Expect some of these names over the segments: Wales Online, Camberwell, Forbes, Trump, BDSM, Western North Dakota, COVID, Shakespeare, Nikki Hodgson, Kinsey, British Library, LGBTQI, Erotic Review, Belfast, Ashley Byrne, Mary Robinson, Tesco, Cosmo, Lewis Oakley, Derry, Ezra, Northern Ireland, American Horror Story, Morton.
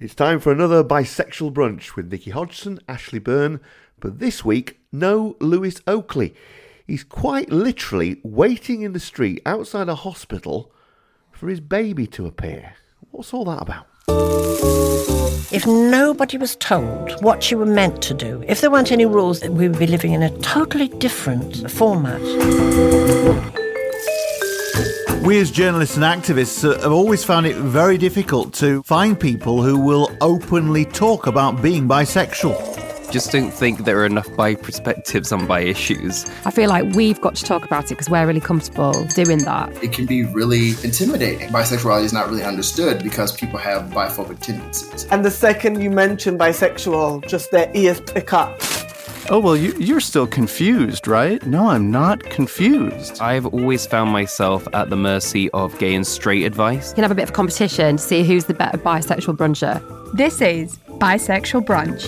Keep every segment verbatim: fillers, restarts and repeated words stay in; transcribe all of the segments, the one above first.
It's time for another Bisexual Brunch with Nikki Hodgson, Ashley Byrne, but this week, no Lewis Oakley. He's quite literally waiting in the street outside a hospital for his baby to appear. What's all that about? If nobody was told what you were meant to do, if there weren't any rules, we would be living in a totally different format. We as journalists and activists have always found it very difficult to find people who will openly talk about being bisexual. Just don't think there are enough bi perspectives on bi issues. I feel like we've got to talk about it because we're really comfortable doing that. It can be really intimidating. Bisexuality is not really understood because people have biphobic tendencies. And the second you mention bisexual, just their ears pick up. Oh, well, you, you're still confused, right? No, I'm not confused. I've always found myself at the mercy of gay and straight advice. You can have a bit of competition to see who's the better bisexual bruncher. This is Bisexual Brunch.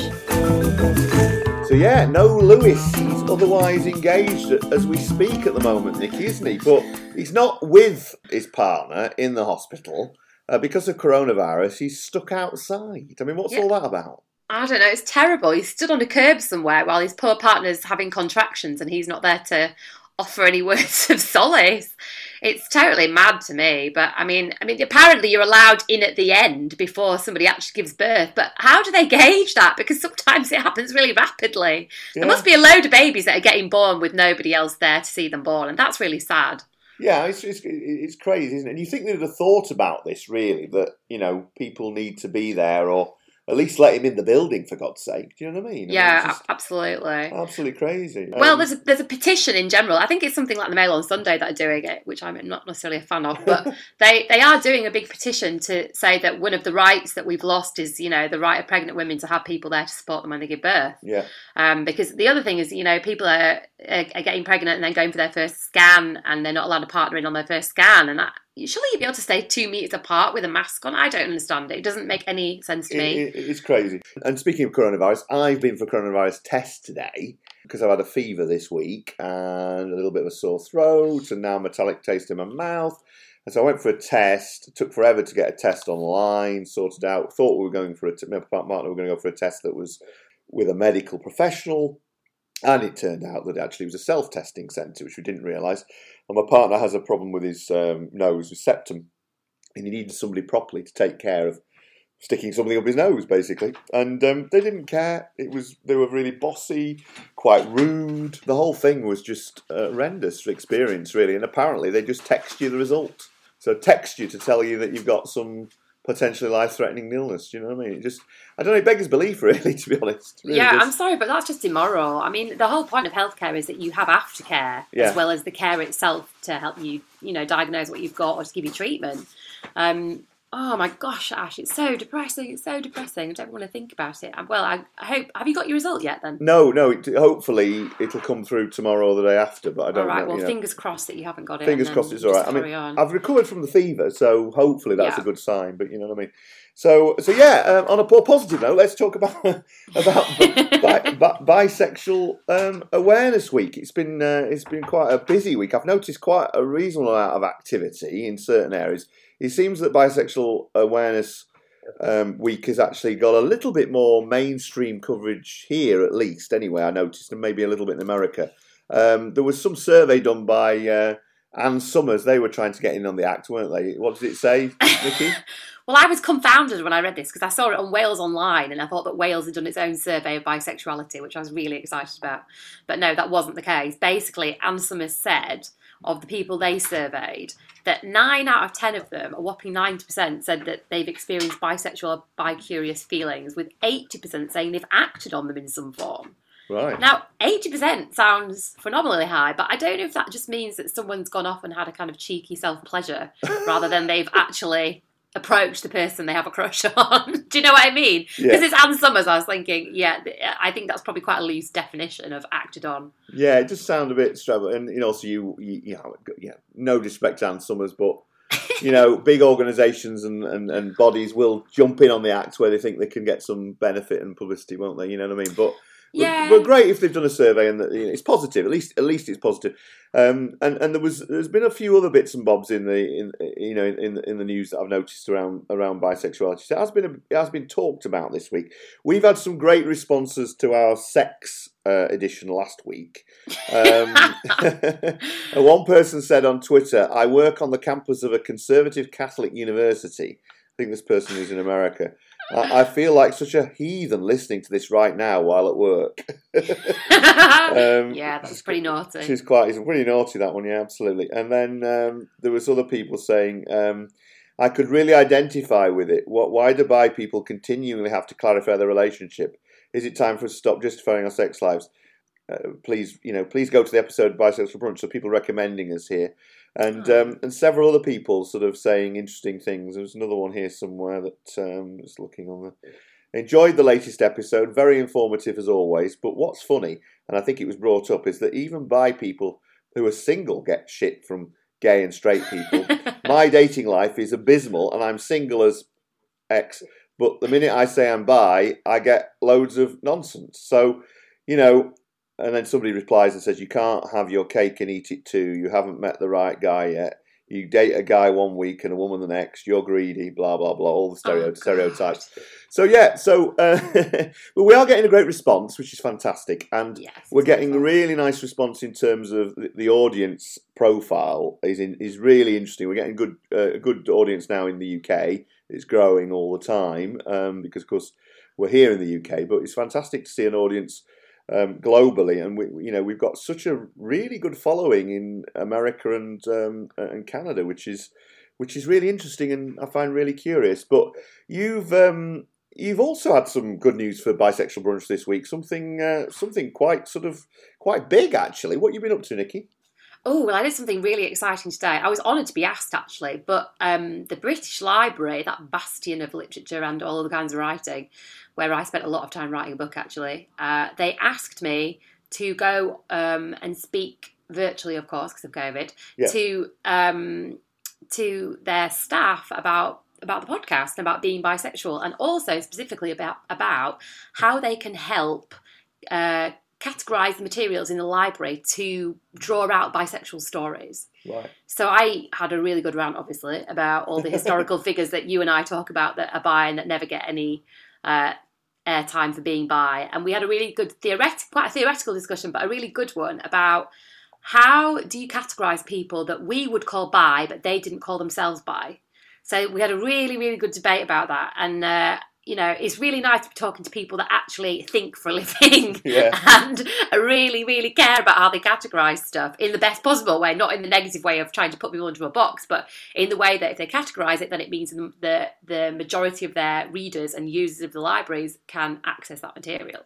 So, yeah, no Lewis. He's otherwise engaged as we speak at the moment, Nikki, isn't he? But he's not with his partner in the hospital. Uh, because of coronavirus, he's stuck outside. I mean, what's yeah. all that about? I don't know, it's terrible. He's stood on a curb somewhere while his poor partner's having contractions and he's not there to offer any words of solace. It's totally mad to me. But, I mean, I mean, apparently you're allowed in at the end before somebody actually gives birth. But how do they gauge that? Because sometimes it happens really rapidly. Yeah. There must be a load of babies that are getting born with nobody else there to see them born. And that's really sad. Yeah, it's, it's it's crazy, isn't it? And you think they'd have thought about this, really, that, you know, people need to be there or... at least let him in the building, for God's sake. Do you know what I mean? Yeah, I mean, absolutely. Absolutely crazy. Well, um, there's, a, there's a petition in general. I think it's something like the Mail on Sunday that are doing it, which I'm not necessarily a fan of, but they, they are doing a big petition to say that one of the rights that we've lost is, you know, the right of pregnant women to have people there to support them when they give birth. Yeah. Um, because the other thing is, you know, people are, are, are getting pregnant and then going for their first scan and they're not allowed to partner in on their first scan. And that, surely you'd be able to stay two metres apart with a mask on. I don't understand it. It doesn't make any sense to me. It, it, it's crazy. And speaking of coronavirus, I've been for a coronavirus test today because I've had a fever this week and a little bit of a sore throat and now metallic taste in my mouth. And so I went for a test. It took forever to get a test online, sorted out. Thought we were going for a test. My partner were going to go for a test that was with a medical professional. And it turned out that it actually was a self-testing centre, which we didn't realise. And my partner has a problem with his um, nose, his septum. And he needed somebody properly to take care of sticking something up his nose, basically. And um, they didn't care. It was They were really bossy, quite rude. The whole thing was just a horrendous experience, really. And apparently they just text you the result. So text you to tell you that you've got some... potentially life-threatening illness, do you know what I mean? It just, I don't know, it beggars belief, really, to be honest. Really yeah, does. I'm sorry, but that's just immoral. I mean, the whole point of healthcare is that you have aftercare yeah. as well as the care itself to help you, you know, diagnose what you've got or to give you treatment. Um, oh, my gosh, Ash, it's so depressing. It's so depressing. I don't want to think about it. Well, I, I hope... Have you got your result yet, then? No, no, it, hopefully it'll come through tomorrow or the day after, but I don't know. All right, know, well, you know. Fingers crossed that you haven't got it. Fingers crossed it's all right. I mean, on. I've recovered from the fever, so hopefully that's yeah. a good sign, but you know what I mean. So, so yeah, um, on a more positive note, let's talk about about bi- bi- bisexual um, awareness week. It's been uh, it's been quite a busy week. I've noticed quite a reasonable amount of activity in certain areas. It seems that bisexual awareness um, week has actually got a little bit more mainstream coverage here, at least. Anyway, I noticed, and maybe a little bit in America. Um, there was some survey done by uh, Ann Summers. They were trying to get in on the act, weren't they? What did it say, Nikki? Well, I was confounded when I read this because I saw it on Wales Online and I thought that Wales had done its own survey of bisexuality, which I was really excited about. But no, that wasn't the case. Basically, Ann Summers said of the people they surveyed that nine out of ten of them, a whopping ninety percent, said that they've experienced bisexual or bicurious feelings, with eighty percent saying they've acted on them in some form. Right. Now, eighty percent sounds phenomenally high, but I don't know if that just means that someone's gone off and had a kind of cheeky self-pleasure rather than they've actually... approach the person they have a crush on. Do you know what I mean? Because yeah. it's Ann Summers. I was thinking, yeah, I think that's probably quite a loose definition of acted on. Yeah, it just sounds a bit extravagant. And you know, also, you, you, you know, yeah, no disrespect to Ann Summers, but you know, big organisations and, and, and bodies will jump in on the act where they think they can get some benefit and publicity, won't they? You know what I mean? But Yeah. But, but great if they've done a survey and that, you know, it's positive. At least, at least it's positive. Um, and, and there was there's been a few other bits and bobs in the in you know in in the news that I've noticed around around bisexuality. So it has been a, it has been talked about this week. We've had some great responses to our sex uh, edition last week. Um, one person said on Twitter, "I work on the campus of a conservative Catholic university." I think this person is in America. I feel like such a heathen listening to this right now while at work. um, yeah, that's pretty naughty. She's quite, it's pretty naughty, that one, yeah, absolutely. And then um, there was other people saying, um, I could really identify with it. What? Why do bi people continually have to clarify their relationship? Is it time for us to stop justifying our sex lives? Uh, please, you know, please go to the episode Bisexual Brunch. So people recommending us here. And um, and several other people sort of saying interesting things. There's another one here somewhere that um, is looking on the... Enjoyed the latest episode. Very informative as always. But what's funny, and I think it was brought up, is that even bi people who are single get shit from gay and straight people. My dating life is abysmal and I'm single as X. But the minute I say I'm bi, I get loads of nonsense. So, you know... And then somebody replies and says, you can't have your cake and eat it too. You haven't met the right guy yet. You date a guy one week and a woman the next. You're greedy, blah, blah, blah, all the stereo- oh, stereotypes. So, yeah, so uh, but we are getting a great response, which is fantastic. And yes, we're getting a really nice response in terms of the, the audience profile is in, is really interesting. We're getting good, uh, a good audience now in the U K. It's growing all the time um, because, of course, we're here in the U K. But it's fantastic to see an audience... Um, globally, and we, you know, we've got such a really good following in America and um, and Canada, which is which is really interesting, and I find really curious. But you've um, you've also had some good news for Bisexual Brunch this week. Something uh, something quite sort of quite big, actually. What have you been up to, Nikki? Oh, well, I did something really exciting today. I was honoured to be asked, actually, but um, the British Library, that bastion of literature and all other kinds of writing, where I spent a lot of time writing a book, actually, uh, they asked me to go um, and speak virtually, of course, because of COVID, yeah. to um, to their staff about about the podcast and about being bisexual, and also specifically about, about how they can help uh categorise the materials in the library to draw out bisexual stories. Right. So I had a really good rant, obviously, about all the historical figures that you and I talk about that are bi and that never get any uh, airtime for being bi. And we had a really good, theoretic, quite a theoretical discussion, but a really good one about how do you categorise people that we would call bi, but they didn't call themselves bi. So we had a really, really good debate about that. And uh, you know, it's really nice to be talking to people that actually think for a living yeah. and really, really care about how they categorise stuff in the best possible way, not in the negative way of trying to put people into a box, but in the way that if they categorise it, then it means the the majority of their readers and users of the libraries can access that material.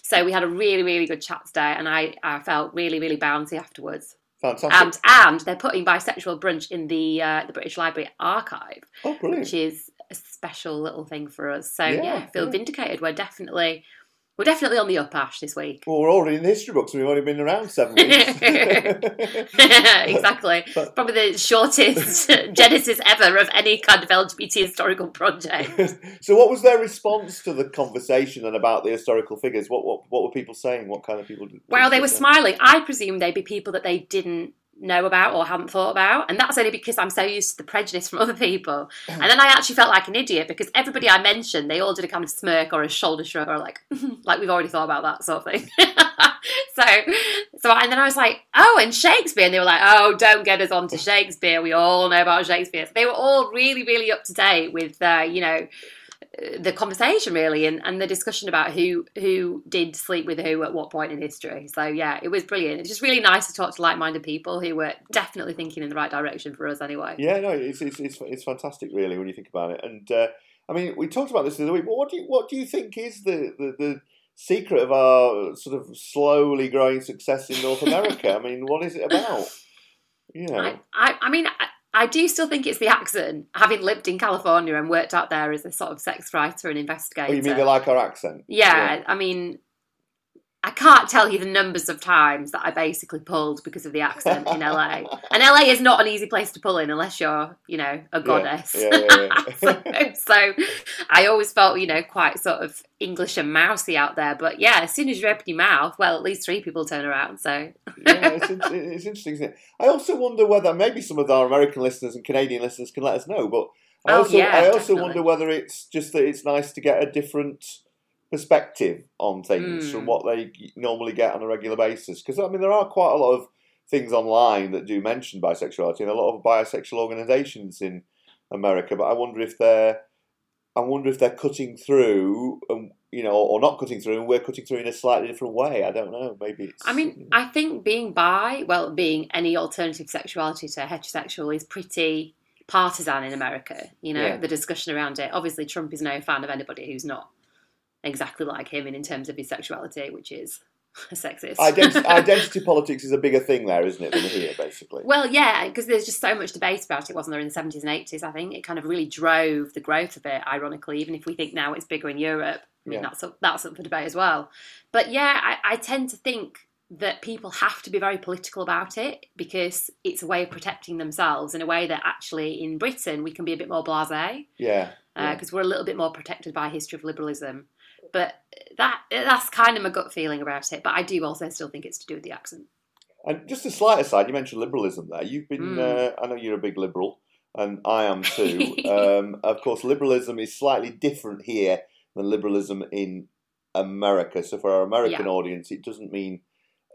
So we had a really, really good chat today, and I, I felt really, really bouncy afterwards. Fantastic. And and they're putting Bisexual Brunch in the uh, the British Library archive, oh, brilliant. Which is a special little thing for us. So yeah, yeah feel yeah. vindicated. We're definitely we're definitely on the up, Ash, this week. Well, we're already in the history books. We've only been around seven weeks. Exactly. But, probably the shortest genesis ever of any kind of L G B T historical project. So what was their response to the conversation and about the historical figures? What what, what were people saying? What kind of people did Well, they were saying? Smiling. I presume they'd be people that they didn't know about or haven't thought about, and that's only because I'm so used to the prejudice from other people. And then I actually felt like an idiot because everybody I mentioned, they all did a kind of smirk or a shoulder shrug or like like we've already thought about that sort of thing. so so I, and then I was like, oh, and Shakespeare, and they were like, oh, don't get us on to Shakespeare, we all know about Shakespeare. So they were all really really up to date with uh, you know the conversation really and, and the discussion about who who did sleep with who at what point in history. So yeah, it was brilliant. It's just really nice to talk to like-minded people who were definitely thinking in the right direction for us anyway. Yeah, no, it's it's it's, it's fantastic really when you think about it. And uh, I mean, we talked about this the other week, but what do you, what do you think is the, the, the secret of our sort of slowly growing success in North America? I mean, what is it about? You know, I, I, I mean... I, I do still think it's the accent, having lived in California and worked out there as a sort of sex writer and investigator. Oh, you mean they like our accent? Yeah, yeah. I mean, I can't tell you the numbers of times that I basically pulled because of the accident in L A. And L A is not an easy place to pull in unless you're, you know, a goddess. Yeah, yeah, yeah, yeah. so, so I always felt, you know, quite sort of English and mousy out there. But yeah, as soon as you open your mouth, well, at least three people turn around. So yeah, it's, in- it's interesting, isn't it? I also wonder whether maybe some of our American listeners and Canadian listeners can let us know. But I also, oh, yeah, I also wonder whether it's just that it's nice to get a different perspective on things mm. from what they normally get on a regular basis, because I mean there are quite a lot of things online that do mention bisexuality and a lot of bisexual organisations in America, but I wonder if they're I wonder if they're cutting through and, you know, or not cutting through, and we're cutting through in a slightly different way. I don't know, maybe it's... I mean, I think being bi, well, being any alternative sexuality to heterosexual is pretty partisan in America, you know, yeah. the discussion around it. Obviously Trump is no fan of anybody who's not exactly like him in, in terms of his sexuality, which is sexist. Identity, identity politics is a bigger thing there, isn't it, than here, basically? Well, yeah, because there's just so much debate about it, wasn't there, in the seventies and eighties, I think. It kind of really drove the growth of it, ironically, even if we think now it's bigger in Europe. I mean, yeah. that's, up, that's up for debate as well. But yeah, I, I tend to think that people have to be very political about it because it's a way of protecting themselves in a way that actually in Britain we can be a bit more blasé. Yeah. Because uh, yeah. we're a little bit more protected by a history of liberalism. But that that's kind of my gut feeling about it. But I do also still think it's to do with the accent. And just a slight aside, you mentioned liberalism there. You've been, mm. uh, I know you're a big liberal, and I am too. um, of course, liberalism is slightly different here than liberalism in America. So for our American yeah. audience, it doesn't mean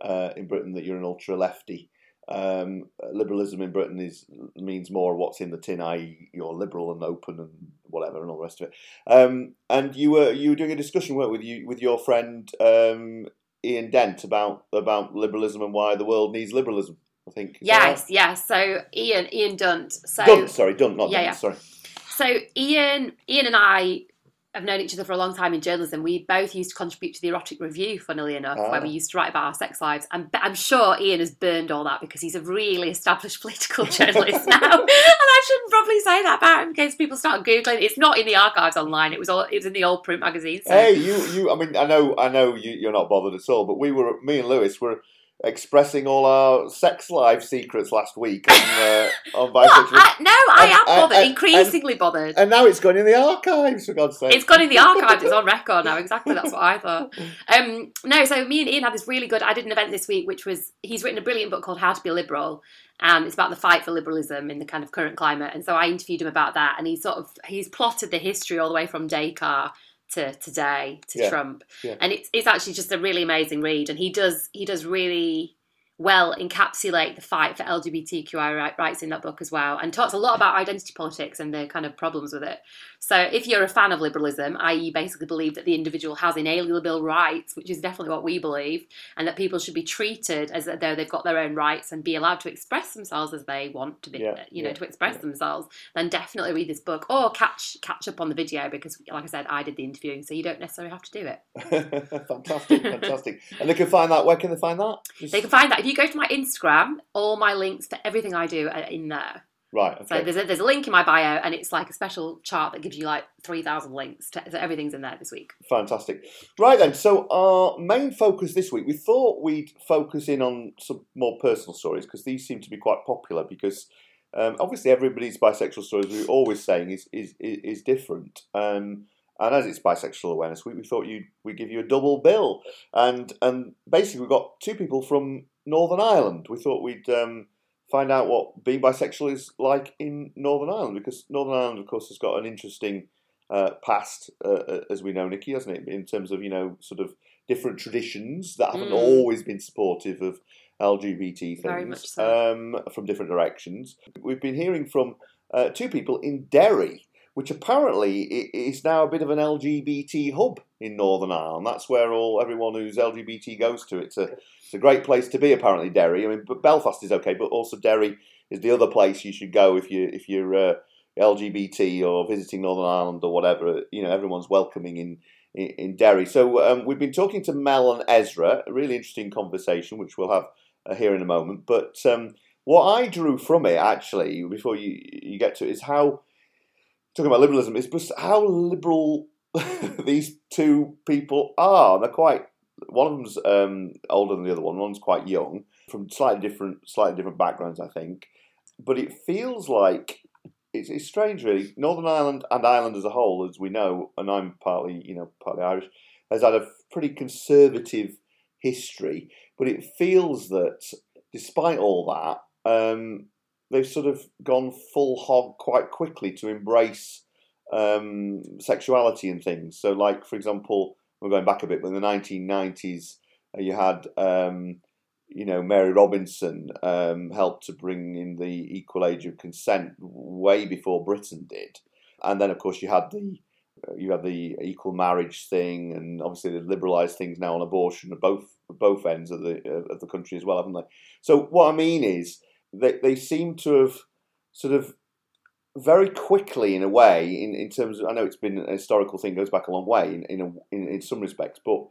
uh, in Britain that you're an ultra-lefty. Um, liberalism in Britain is means more what's in the tin, that is you're liberal and open and whatever and all the rest of it. Um, and you were you were doing a discussion, weren't you, with you with your friend um, Ian Dunt about about liberalism and why the world needs liberalism, I think. Yes, right? yes. So Ian Ian Dunt. So Dunt, sorry, Dunt, not yeah, Dunt, yeah. sorry. So Ian Ian and I have known each other for a long time in journalism. We both used to contribute to the Erotic Review, funnily enough, ah. where we used to write about our sex lives. And I'm sure Ian has burned all that because he's a really established political journalist now. And I shouldn't probably say that about him in case people start Googling. It's not in the archives online. It was all. It was in the old print magazine. So. Hey, you, you. I mean, I know, I know you, you're not bothered at all, but we were, me and Lewis were expressing all our sex life secrets last week on, uh, on bisexual. What? I, no, I and, am bothered, and, increasingly and, bothered. And now it's gone in the archives, for God's sake. It's gone in the archives, it's on record now, exactly, that's what I thought. Um, no, so me and Ian had this really good, I did an event this week, which was, he's written a brilliant book called How to Be a Liberal, and it's about the fight for liberalism in the kind of current climate, and so I interviewed him about that, and he sort of, he's plotted the history all the way from Descartes to today, to yeah, Trump. Yeah. And it's it's actually just a really amazing read. And he does he does really well encapsulate the fight for L G B T Q I rights in that book as well, and talks a lot about identity politics and the kind of problems with it. So if you're a fan of liberalism, that is basically believe that the individual has inalienable rights, which is definitely what we believe, and that people should be treated as though they've got their own rights and be allowed to express themselves as they want to be, yeah, you know, yeah, to express yeah. themselves, then definitely read this book or catch catch up on the video because, like I said, I did the interviewing, so you don't necessarily have to do it. Fantastic, fantastic. And they can find that, where can they find that? Just... They can find that. If you go to my Instagram, all my links for everything I do are in there. Right. Okay. So there's a, there's a link in my bio, and it's like a special chart that gives you like three thousand links. To, so everything's in there this week. Fantastic. Right then. So our main focus this week, we thought we'd focus in on some more personal stories because these seem to be quite popular. Because um, obviously everybody's bisexual stories, we're always saying, is is is different. Um, and as it's Bisexual Awareness Week, we thought you'd we give you a double bill, and and basically we've got two people from Northern Ireland. We thought we'd um, find out what being bisexual is like in Northern Ireland, because Northern Ireland, of course, has got an interesting uh, past, uh, as we know, Nikki, hasn't it? In terms of, you know, sort of different traditions that haven't mm. always been supportive of L G B T things. Very much so. um, from different directions. We've been hearing from uh, two people in Derry, which apparently is now a bit of an L G B T hub in Northern Ireland. That's where all everyone who's L G B T goes to. It's a it's a great place to be, apparently, Derry. I mean, but Belfast is okay, but also Derry is the other place you should go if you if you're uh, L G B T or visiting Northern Ireland or whatever. You know, everyone's welcoming in in, in Derry. So um, we've been talking to Mel and Ezra. A really interesting conversation, which we'll have uh, here in a moment. But um, what I drew from it actually, before you you get to it, is how. Talking about liberalism, is how liberal these two people are. They're quite One of them's um, older than the other one. One's quite young, from slightly different, slightly different backgrounds, I think. But it feels like it's, it's strange, really. Northern Ireland and Ireland as a whole, as we know, and I'm partly, you know, partly Irish, has had a pretty conservative history. But it feels that, despite all that, um, they've sort of gone full hog quite quickly to embrace um, sexuality and things. So, like, for example, we're going back a bit, but in the nineteen nineties, you had, um, you know, Mary Robinson um, helped to bring in the equal age of consent way before Britain did. And then, of course, you had the you had the equal marriage thing, and obviously they've liberalised things now on abortion at both both ends of the of the country as well, haven't they? So what I mean is, they they seem to have sort of very quickly, in a way, in, in terms of, I know it's been a historical thing, goes back a long way in in, a, in in some respects, but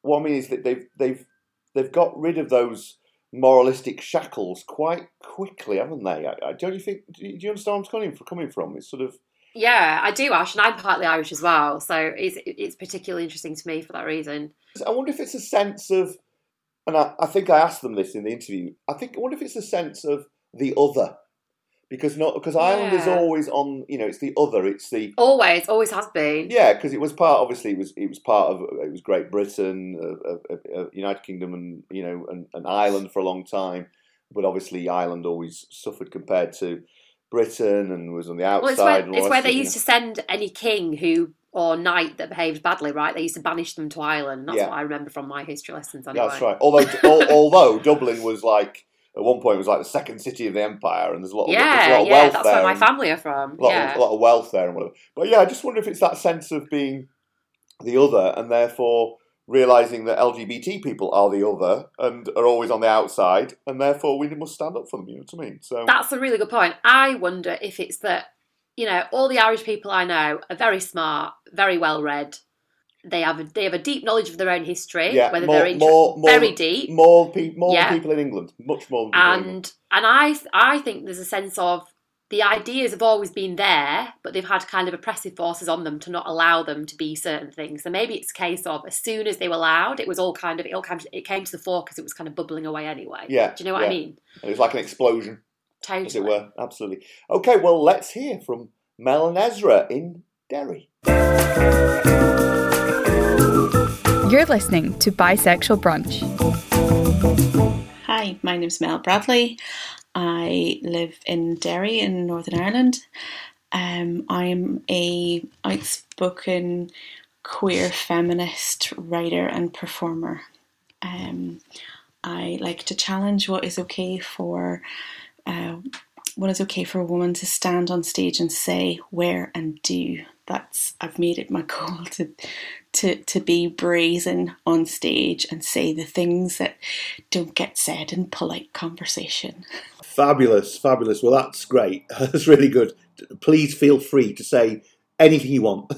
what I mean is that they've they've they've got rid of those moralistic shackles quite quickly, haven't they? I, I, don't you think? Do you understand where I'm coming from? Coming from it's sort of yeah, I do, Ash, and I'm partly Irish as well, so it's it's particularly interesting to me for that reason. I wonder if it's a sense of, and I, I think I asked them this in the interview. I think I wonder if it's a sense of the other. Because not because Ireland yeah. is always on, you know, it's the other, it's the always always has been. Yeah, because it was part. Obviously, it was it was part of it was Great Britain, uh, uh, uh, United Kingdom, and you know, and, and Ireland for a long time. But obviously, Ireland always suffered compared to Britain, and was on the outside. Well, it's where, and it's where they you know. used to send any king who or knight that behaved badly, right? They used to banish them to Ireland. That's yeah. what I remember from my history lessons. Anyway. Yeah, that's right. Although al- although Dublin was like. At one point, it was like the second city of the empire, and there's a lot of, yeah, a lot of yeah, wealth there. Yeah, that's where my family are from. A lot, yeah. of, a lot of wealth there and whatever. But yeah, I just wonder if it's that sense of being the other, and therefore realising that L G B T people are the other and are always on the outside, and therefore we must stand up for them, you know what I mean? So that's a really good point. I wonder if it's that, you know, all the Irish people I know are very smart, very well-read. They have a, they have a deep knowledge of their own history, yeah, whether more, they're inter- more, more, very deep, more people, more yeah. people in England, much more. Than and in England. and I I think there's a sense of the ideas have always been there, but they've had kind of oppressive forces on them to not allow them to be certain things. So maybe it's a case of as soon as they were allowed, it was all kind of it all came to, it came to the fore because it was kind of bubbling away anyway. Yeah, do you know what yeah. I mean? It was like an explosion, totally. As it were. Absolutely. Okay, well let's hear from Mel and Ezra in Derry. You're listening to Bisexual Brunch. Hi, my name's Mel Bradley. I live in Derry in Northern Ireland. Um, I'm a outspoken queer feminist writer and performer. Um, I like to challenge what is okay for uh, what is okay for a woman to stand on stage and say, wear and do. That's I've made it my goal to. To, to be brazen on stage and say the things that don't get said in polite conversation. Fabulous, fabulous. Well, that's great. That's really good. Please feel free to say anything you want uh,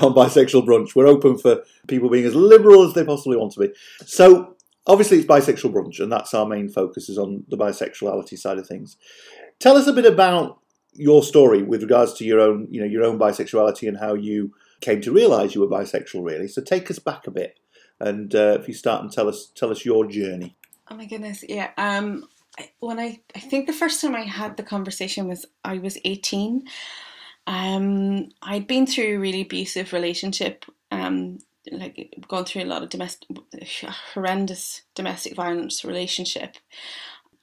on Bisexual Brunch. We're open for people being as liberal as they possibly want to be. So, obviously, it's Bisexual Brunch, and that's our main focus is on the bisexuality side of things. Tell us a bit about your story with regards to your own, you know, your own bisexuality and how you came to realise you were bisexual, really. So take us back a bit, and uh, if you start and tell us, tell us your journey. Oh my goodness, yeah. Um, when I, I think the first time I had the conversation was I was eighteen. Um, I'd been through a really abusive relationship, um, like gone through a lot of domestic, horrendous domestic violence relationship,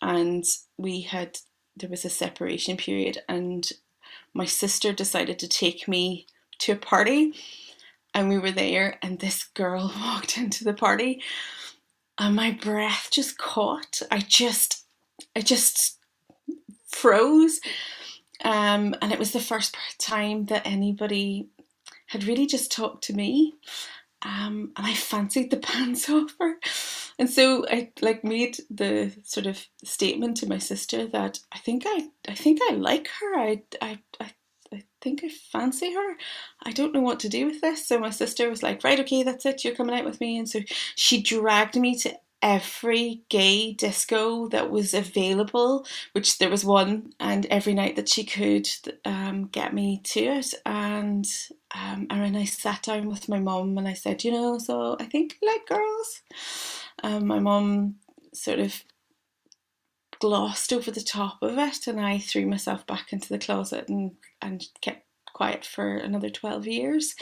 and we had there was a separation period, and my sister decided to take me to a party, and we were there, and this girl walked into the party, and my breath just caught. I just, I just froze, um, and it was the first time that anybody had really just talked to me, um, and I fancied the pants off her, and so I like made the sort of statement to my sister that I think I, I think I like her. I, I, I. I think I fancy her. I don't know what to do with this. So my sister was like, right, okay, that's it. You're coming out with me. And so she dragged me to every gay disco that was available, which there was one, and every night that she could um, get me to it. And um, and when I sat down with my mum and I said, you know, so I think I like girls. Um, my mum sort of glossed over the top of it, and I threw myself back into the closet and, and kept quiet for another twelve years.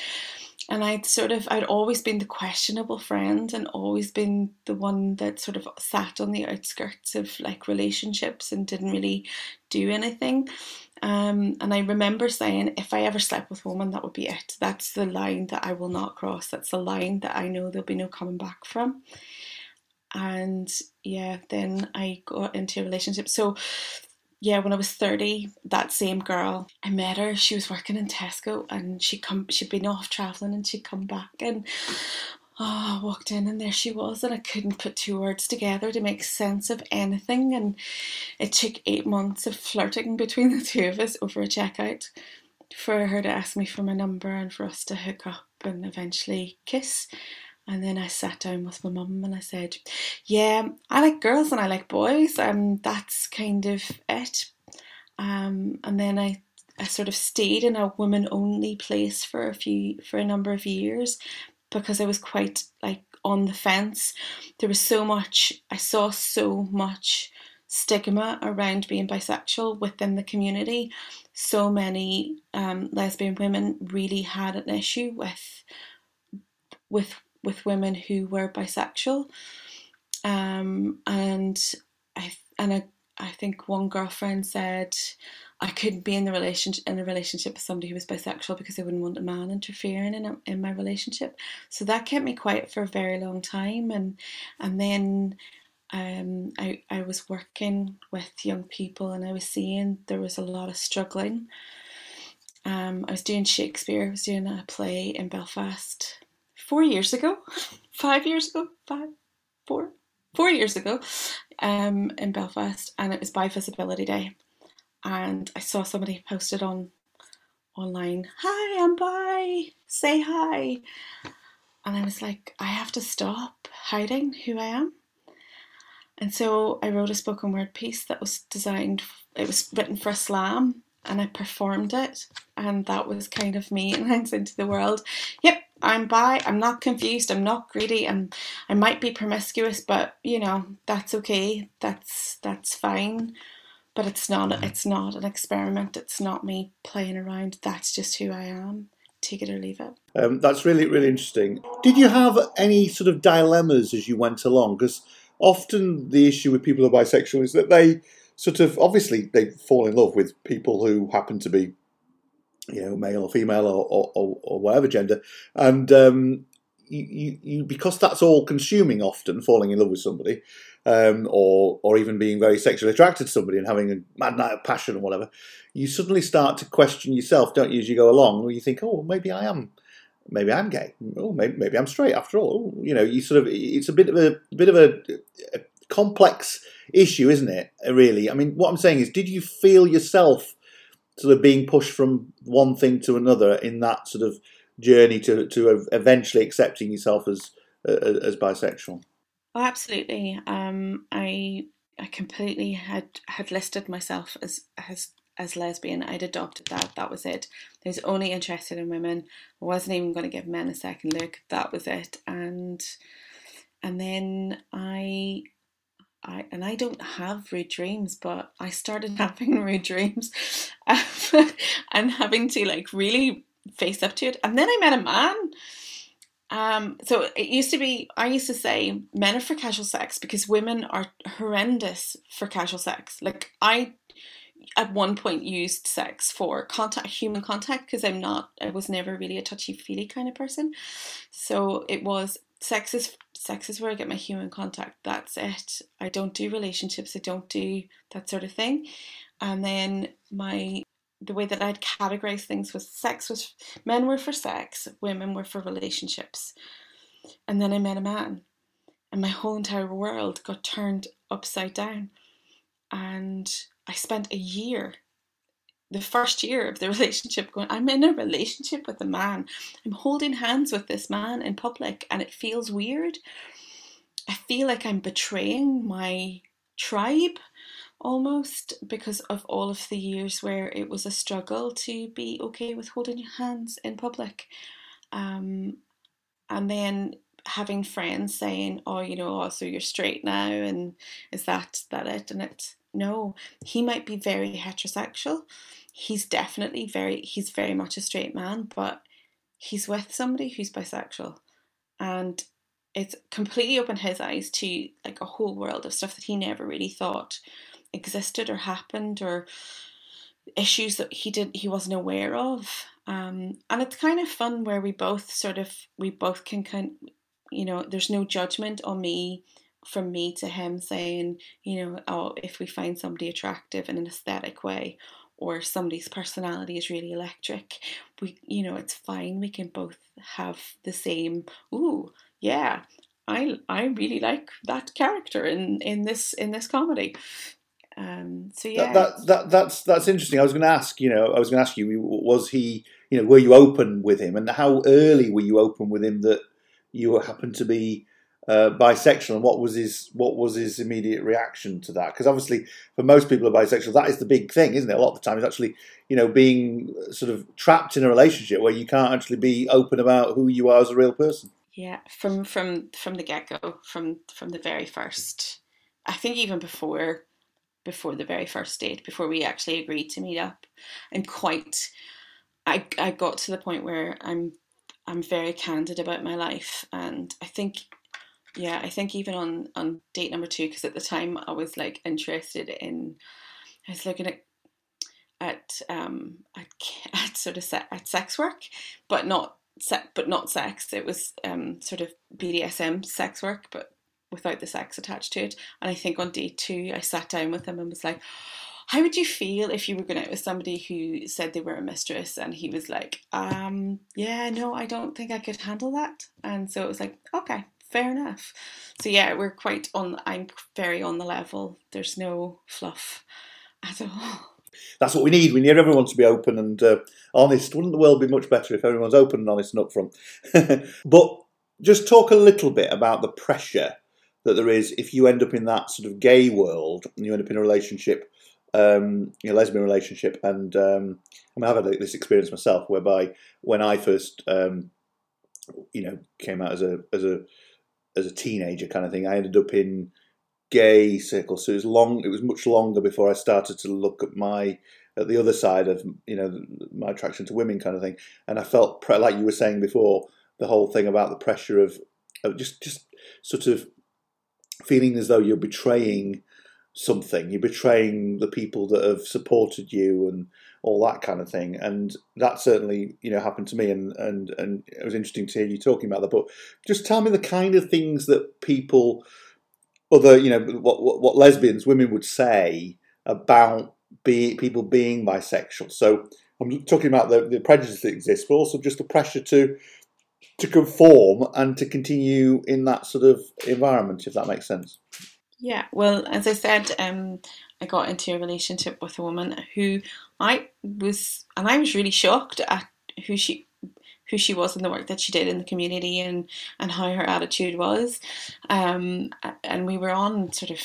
And I'd sort of, I'd always been the questionable friend and always been the one that sort of sat on the outskirts of like relationships and didn't really do anything. Um, and I remember saying, if I ever slept with a woman, that would be it. That's the line that I will not cross. That's the line that I know there'll be no coming back from. And yeah, then I got into a relationship. So yeah, when I was thirty, that same girl, I met her. She was working in Tesco, and she come, she'd been off travelling, and she'd come back, and oh, I walked in, and there she was, and I couldn't put two words together to make sense of anything. And it took eight months of flirting between the two of us over a checkout for her to ask me for my number and for us to hook up and eventually kiss. And then I sat down with my mum and I said, yeah, I like girls and I like boys. Um, that's kind of it. Um, and then I, I sort of stayed in a women-only place for a few, for a number of years, because I was quite like on the fence. There was so much, I saw so much stigma around being bisexual within the community. So many um, lesbian women really had an issue with, with with women who were bisexual, um, and I and I, I think one girlfriend said, I couldn't be in the relationship in a relationship with somebody who was bisexual because I wouldn't want a man interfering in a, in my relationship. So that kept me quiet for a very long time, and and then um, I I was working with young people, and I was seeing there was a lot of struggling. Um, I was doing Shakespeare. I was doing a play in Belfast. Four years ago, five years ago, five, four, four years ago, um, in Belfast, and it was Bi Visibility Day, and I saw somebody posted on online, "Hi, I'm bi. Say hi," and I was like, I have to stop hiding who I am, and so I wrote a spoken word piece that was designed. It was written for a slam, and I performed it, and that was kind of me announced into the world. Yep. I'm bi, I'm not confused, I'm not greedy, I'm, I might be promiscuous, but, you know, that's okay, that's that's fine, but it's not, it's not an experiment, it's not me playing around, that's just who I am, take it or leave it. Um, that's really, really interesting. Did you have any sort of dilemmas as you went along? Because often the issue with people who are bisexual is that they sort of, obviously, they fall in love with people who happen to be, you know, male or female or, or, or, or whatever gender, and um, you, you, because that's all consuming often, falling in love with somebody, um, or or even being very sexually attracted to somebody and having a mad night of passion or whatever, you suddenly start to question yourself, don't you, as you go along, or you think, oh, maybe I am, maybe I'm gay, oh, maybe, maybe I'm straight after all, oh, you know, you sort of, it's a bit of a, a bit of a, a complex issue, isn't it, really? I mean, what I'm saying is, did you feel yourself sort of being pushed from one thing to another in that sort of journey to to eventually accepting yourself as uh, as bisexual? Oh, absolutely. Um, I I completely had had listed myself as as as lesbian. I'd adopted that. That was it. I was only interested in women. I wasn't even going to give men a second look. That was it. And and then I. I, and I don't have rude dreams, but I started having rude dreams um, and having to like really face up to it. And then I met a man. Um, so it used to be, I used to say men are for casual sex because women are horrendous for casual sex. Like I, at one point used sex for contact, human contact, because I'm not, I was never really a touchy-feely kind of person. So it was sex is Sex is where I get my human contact. That's it. I don't do relationships. I don't do that sort of thing. And then my the way that I'd categorize things was sex was men were for sex, women were for relationships. And then I met a man, and my whole entire world got turned upside down. And I spent a year, the first year of the relationship, going, I'm in a relationship with a man. I'm holding hands with this man in public and it feels weird. I feel like I'm betraying my tribe almost, because of all of the years where it was a struggle to be okay with holding your hands in public. Um, and then having friends saying, oh, you know, oh, so you're straight now, and is that, that it? And it's, no, he might be very heterosexual. He's definitely very, he's very much a straight man, but he's with somebody who's bisexual. And it's completely opened his eyes to like a whole world of stuff that he never really thought existed or happened, or issues that he did he wasn't aware of. Um, and it's kind of fun where we both sort of, we both can kind, you know, there's no judgment on me, from me to him saying, you know, oh, if we find somebody attractive in an aesthetic way, or somebody's personality is really electric, we, you know, it's fine. We can both have the same, ooh, yeah, I I really like that character in, in this in this comedy. Um, so yeah, that, that that that's that's interesting. I was going to ask, you know, I was going to ask you, was he, you know, were you open with him, and how early were you open with him that you happened to be uh, bisexual, and what was his what was his immediate reaction to that? Because obviously, for most people who are bisexual, that is the big thing, isn't it? A lot of the time, it's actually, you know, being sort of trapped in a relationship where you can't actually be open about who you are as a real person. Yeah, from from from the get-go, from from the very first, I think even before before the very first date, before we actually agreed to meet up, I'm quite, I I got to the point where I'm I'm very candid about my life, and I think, yeah, I think even on, on date number two, because at the time I was like interested in, I was looking at at um at, at sort of se- at sex work, but not. But not sex. It was um, sort of B D S M sex work, but without the sex attached to it. And I think on day two, I sat down with him and was like, "How would you feel if you were going out with somebody who said they were a mistress?" And he was like, um, "Yeah, no, I don't think I could handle that." And so it was like, "Okay, fair enough." So yeah, we're quite on. I'm very on the level. There's no fluff at all. That's what we need. We need everyone to be open and uh, honest. Wouldn't the world be much better if everyone's open and honest and upfront? But just talk a little bit about the pressure that there is if you end up in that sort of gay world and you end up in a relationship, um, you know, lesbian relationship. And um, I mean, I've had this experience myself, whereby when I first, um, you know, came out as a as a as a teenager kind of thing, I ended up in gay circle, so it was long. It was much longer before I started to look at my at the other side of, you know, my attraction to women kind of thing. And I felt, like you were saying before, the whole thing about the pressure of, of just just sort of feeling as though you're betraying something. You're betraying the people that have supported you and all that kind of thing. And that certainly, you know, happened to me. And and and it was interesting to hear you talking about that. But just tell me the kind of things that people. Although, you know, what, what what lesbians, women would say about be, people being bisexual. So I'm talking about the, the prejudice that exists, but also just the pressure to to conform and to continue in that sort of environment, if that makes sense. Yeah, well, as I said, um, I got into a relationship with a woman who I was, and I was really shocked at who she who she was and the work that she did in the community, and, and how her attitude was. Um, and we were on sort of,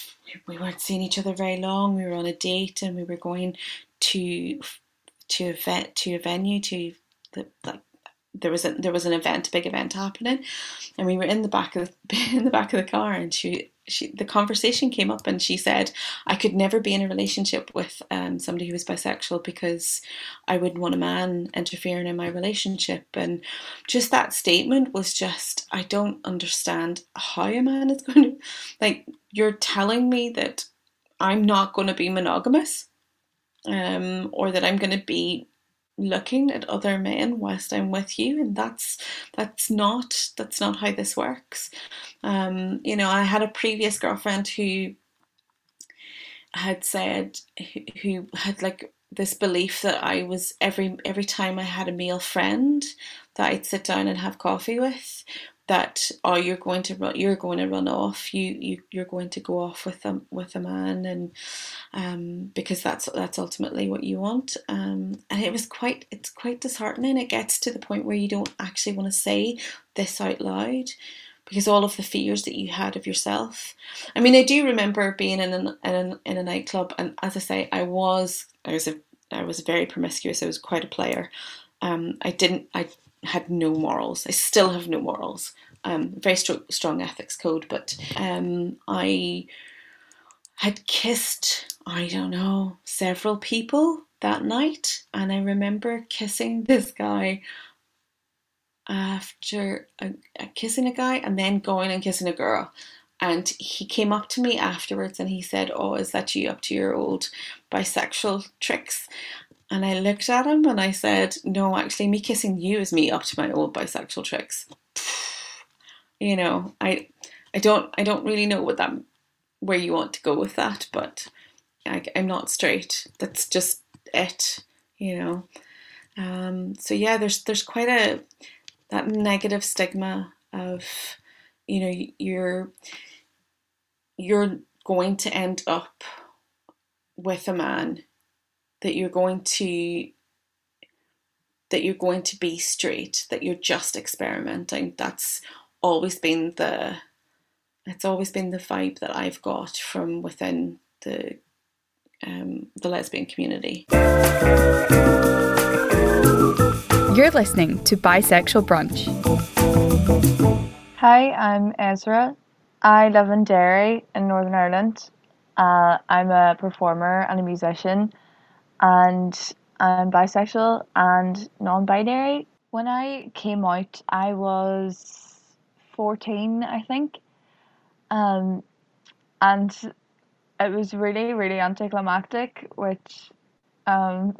we weren't seeing each other very long. We were on a date and we were going to, to a vet, to a venue, to the, like, there was a, there was an event, a big event happening. And we were in the back of the, in the back of the car, and she, she, the conversation came up, and she said, I could never be in a relationship with um, somebody who was bisexual because I wouldn't want a man interfering in my relationship. And just that statement was just, I don't understand how a man is going to, like, you're telling me that I'm not going to be monogamous, um, or that I'm going to be looking at other men whilst I'm with you, and that's that's not that's not how this works. Um, you know, I had a previous girlfriend who had said who had like this belief that I was every every time I had a male friend that I'd sit down and have coffee with, that oh you're going to run you're going to run off you you you're going to go off with them with a man, and um because that's that's ultimately what you want, um and it was quite it's quite disheartening. It gets to the point where you don't actually want to say this out loud, because all of the fears that you had of yourself. I mean, I do remember being in an, in, an, in a nightclub, and as I say, I was I was a I was very promiscuous. I was quite a player. Um, I didn't. I had no morals. I still have no morals. Um, very st- strong ethics code, but um, I had kissed, I don't know, several people that night, and I remember kissing this guy. After a, a kissing a guy and then going and kissing a girl, and he came up to me afterwards and he said, "Oh, is that you up to your old bisexual tricks?" And I looked at him and I said, "No, actually, me kissing you is me up to my old bisexual tricks." You know, I, I don't, I don't really know what that, where you want to go with that, but I, I'm not straight. That's just it, you know. Um. So yeah, there's there's quite a. That negative stigma of, you know, you're you're going to end up with a man, that you're going to that you're going to be straight, that you're just experimenting. That's always been the it's always been the vibe that I've got from within the um, the lesbian community. You're listening to Bisexual Brunch. Hi, I'm Ezra. I live in Derry in Northern Ireland. Uh, I'm a performer and a musician, and I'm bisexual and non-binary. When I came out, I was fourteen, I think, um, and it was really, really anticlimactic, which... Um,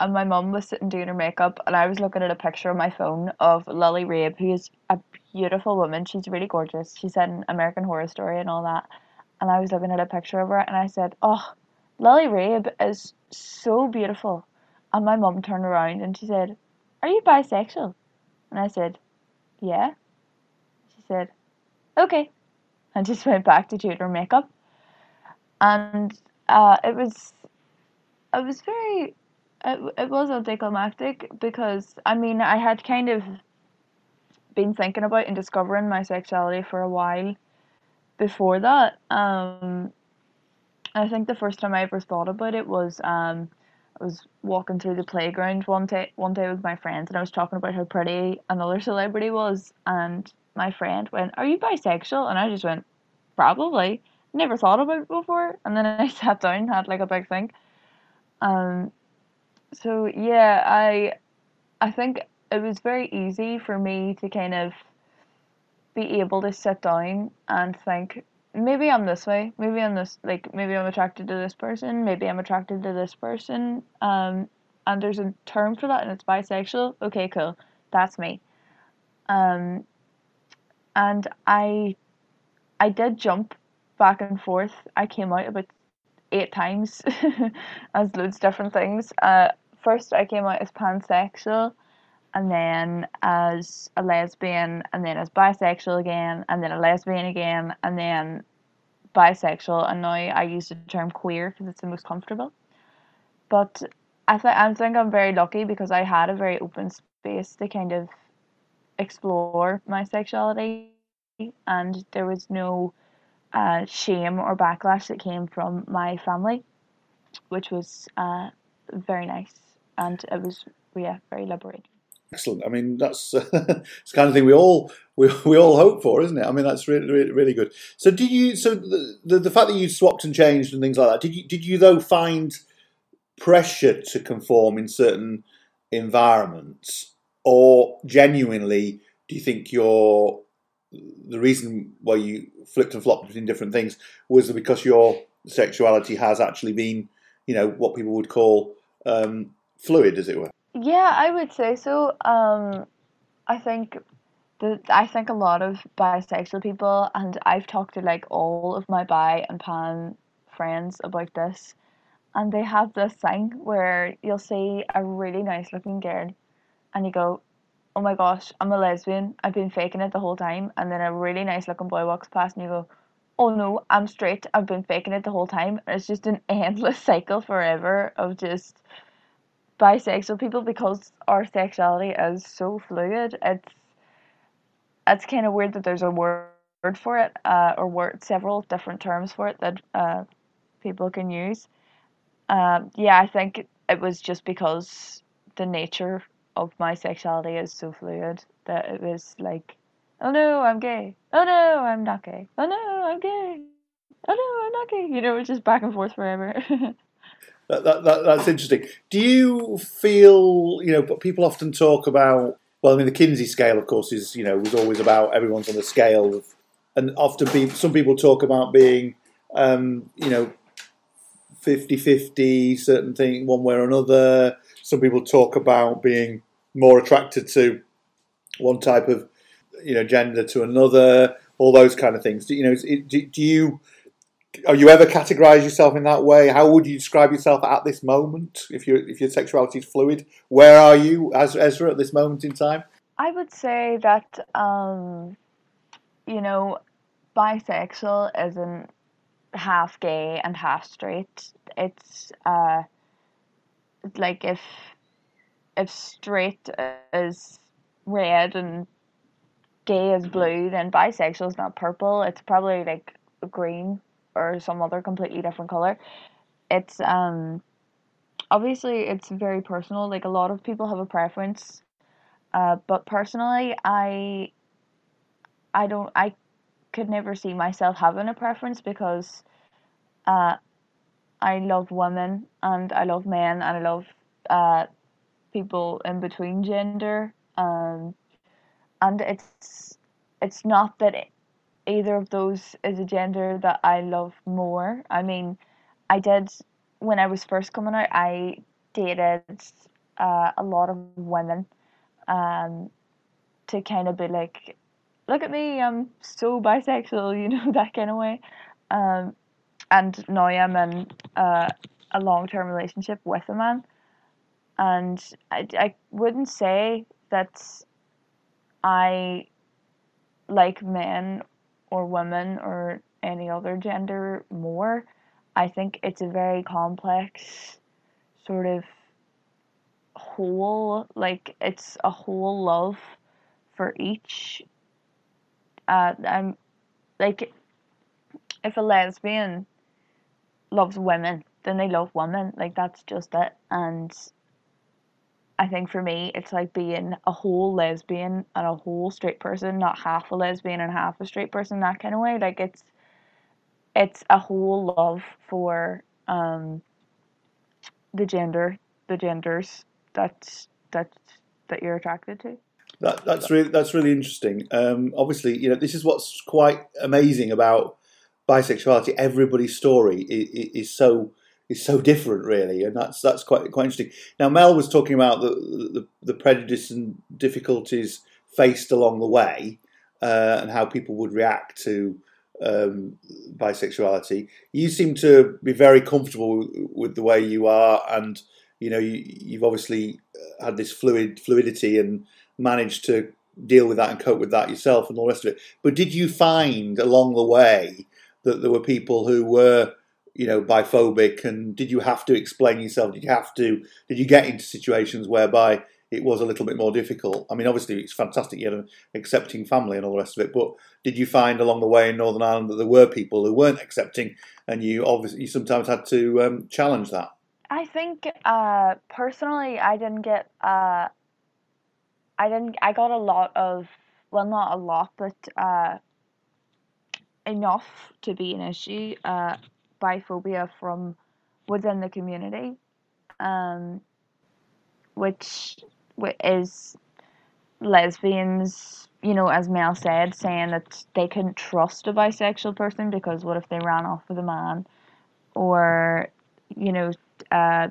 And my mum was sitting doing her makeup, and I was looking at a picture on my phone of Lily Rabe, who is a beautiful woman. She's really gorgeous. She's in American Horror Story and all that. And I was looking at a picture of her, and I said, "Oh, Lily Rabe is so beautiful." And my mum turned around and she said, "Are you bisexual?" And I said, "Yeah." She said, "Okay." And just went back to doing her makeup. And uh, it was, it was very... It, it was anticlimactic because, I mean, I had kind of been thinking about and discovering my sexuality for a while before that. Um, I think the first time I ever thought about it was um, I was walking through the playground one day, one day with my friends, and I was talking about how pretty another celebrity was, and my friend went, "Are you bisexual?" And I just went, "Probably. Never thought about it before." And then I sat down and had like a big think. Um... So yeah, I I think it was very easy for me to kind of be able to sit down and think, maybe I'm this way, maybe I'm this, like, maybe I'm attracted to this person, maybe I'm attracted to this person, um, and there's a term for that, and it's bisexual. Okay, cool, that's me. Um, and I I did jump back and forth. I came out about eight times as loads of different things. Uh, first I came out as pansexual, and then as a lesbian, and then as bisexual again, and then a lesbian again, and then bisexual, and now I use the term queer because it's the most comfortable. But I, th- I think I'm very lucky because I had a very open space to kind of explore my sexuality, and there was no Uh, shame or backlash that came from my family, which was uh, very nice, and it was yeah very liberating. Excellent. I mean, that's uh, it's the kind of thing we all we, we all hope for, isn't it? I mean, that's really really, really good. So, did you? So the, the the fact that you swapped and changed and things like that, did you did you though find pressure to conform in certain environments, or genuinely do you think you're the reason why you flipped and flopped between different things was because your sexuality has actually been, you know, what people would call um, fluid, as it were? Yeah, I would say so. Um, I think that I think a lot of bisexual people, and I've talked to like all of my bi and pan friends about this, and they have this thing where you'll see a really nice looking girl, and you go, "Oh my gosh, I'm a lesbian, I've been faking it the whole time," and then a really nice looking boy walks past and you go, "Oh no, I'm straight, I've been faking it the whole time." And it's just an endless cycle forever of just bisexual people, because our sexuality is so fluid. It's it's kind of weird that there's a word for it, uh, or word, several different terms for it that uh, people can use. Um, yeah, I think it was just because the nature of my sexuality is so fluid that it was like, oh no, I'm gay. Oh no, I'm not gay. Oh no, I'm gay. Oh no, I'm not gay. You know, it's just back and forth forever. that, that, that That's interesting. Do you feel, you know, people often talk about, well, I mean, the Kinsey scale, of course, is, you know, was always about everyone's on the scale of, and often be, some people talk about being, um, you know, fifty-fifty, certain thing, one way or another. Some people talk about being more attracted to one type of, you know, gender to another, all those kind of things. Do you know? Do, do you? Are you ever categorise yourself in that way? How would you describe yourself at this moment? If your if your sexuality is fluid, where are you as Ezra at this moment in time? I would say that um, you know, bisexual isn't half gay and half straight. It's uh, like if if straight is red and gay is blue, then bisexual is not purple. It's probably like green or some other completely different color. It's um obviously it's very personal. Like a lot of people have a preference, uh. But personally, I I don't I could never see myself having a preference because, uh, I love women and I love men and I love uh people in between gender. Um. And it's it's not that either of those is a gender that I love more. I mean, I did, when I was first coming out, I dated uh, a lot of women um, to kind of be like, look at me, I'm so bisexual, you know, that kind of way. Um, and now I'm in uh, a long-term relationship with a man. And I, I wouldn't say that's... I like men or women or any other gender more. I think it's a very complex sort of whole, like it's a whole love for each. Uh, I'm like, if a lesbian loves women, then they love women. Like that's just it. And I think for me, it's like being a whole lesbian and a whole straight person, not half a lesbian and half a straight person, that kind of way. Like it's, it's a whole love for um, the gender, the genders that that that you're attracted to. That that's really that's really interesting. Um, obviously, you know, this is what's quite amazing about bisexuality. Everybody's story is, is so. Is so different, really, and that's that's quite quite interesting. Now, Mel was talking about the the, the prejudice and difficulties faced along the way, uh, and how people would react to um, bisexuality. You seem to be very comfortable with, with the way you are, and you know you, you've obviously had this fluid fluidity and managed to deal with that and cope with that yourself and all the rest of it. But did you find along the way that there were people who were, you know, biphobic, and did you have to explain yourself? Did you have to, did you get into situations whereby it was a little bit more difficult? I mean, obviously it's fantastic, you had an accepting family and all the rest of it, but did you find along the way in Northern Ireland that there were people who weren't accepting and you obviously, you sometimes had to um, challenge that? I think, uh, personally, I didn't get, uh, I didn't, I got a lot of, well, not a lot, but uh, enough to be an issue, uh, biphobia from within the community, um, which is lesbians, you know, as Mel said, saying that they couldn't trust a bisexual person because what if they ran off with a man, or, you know, uh,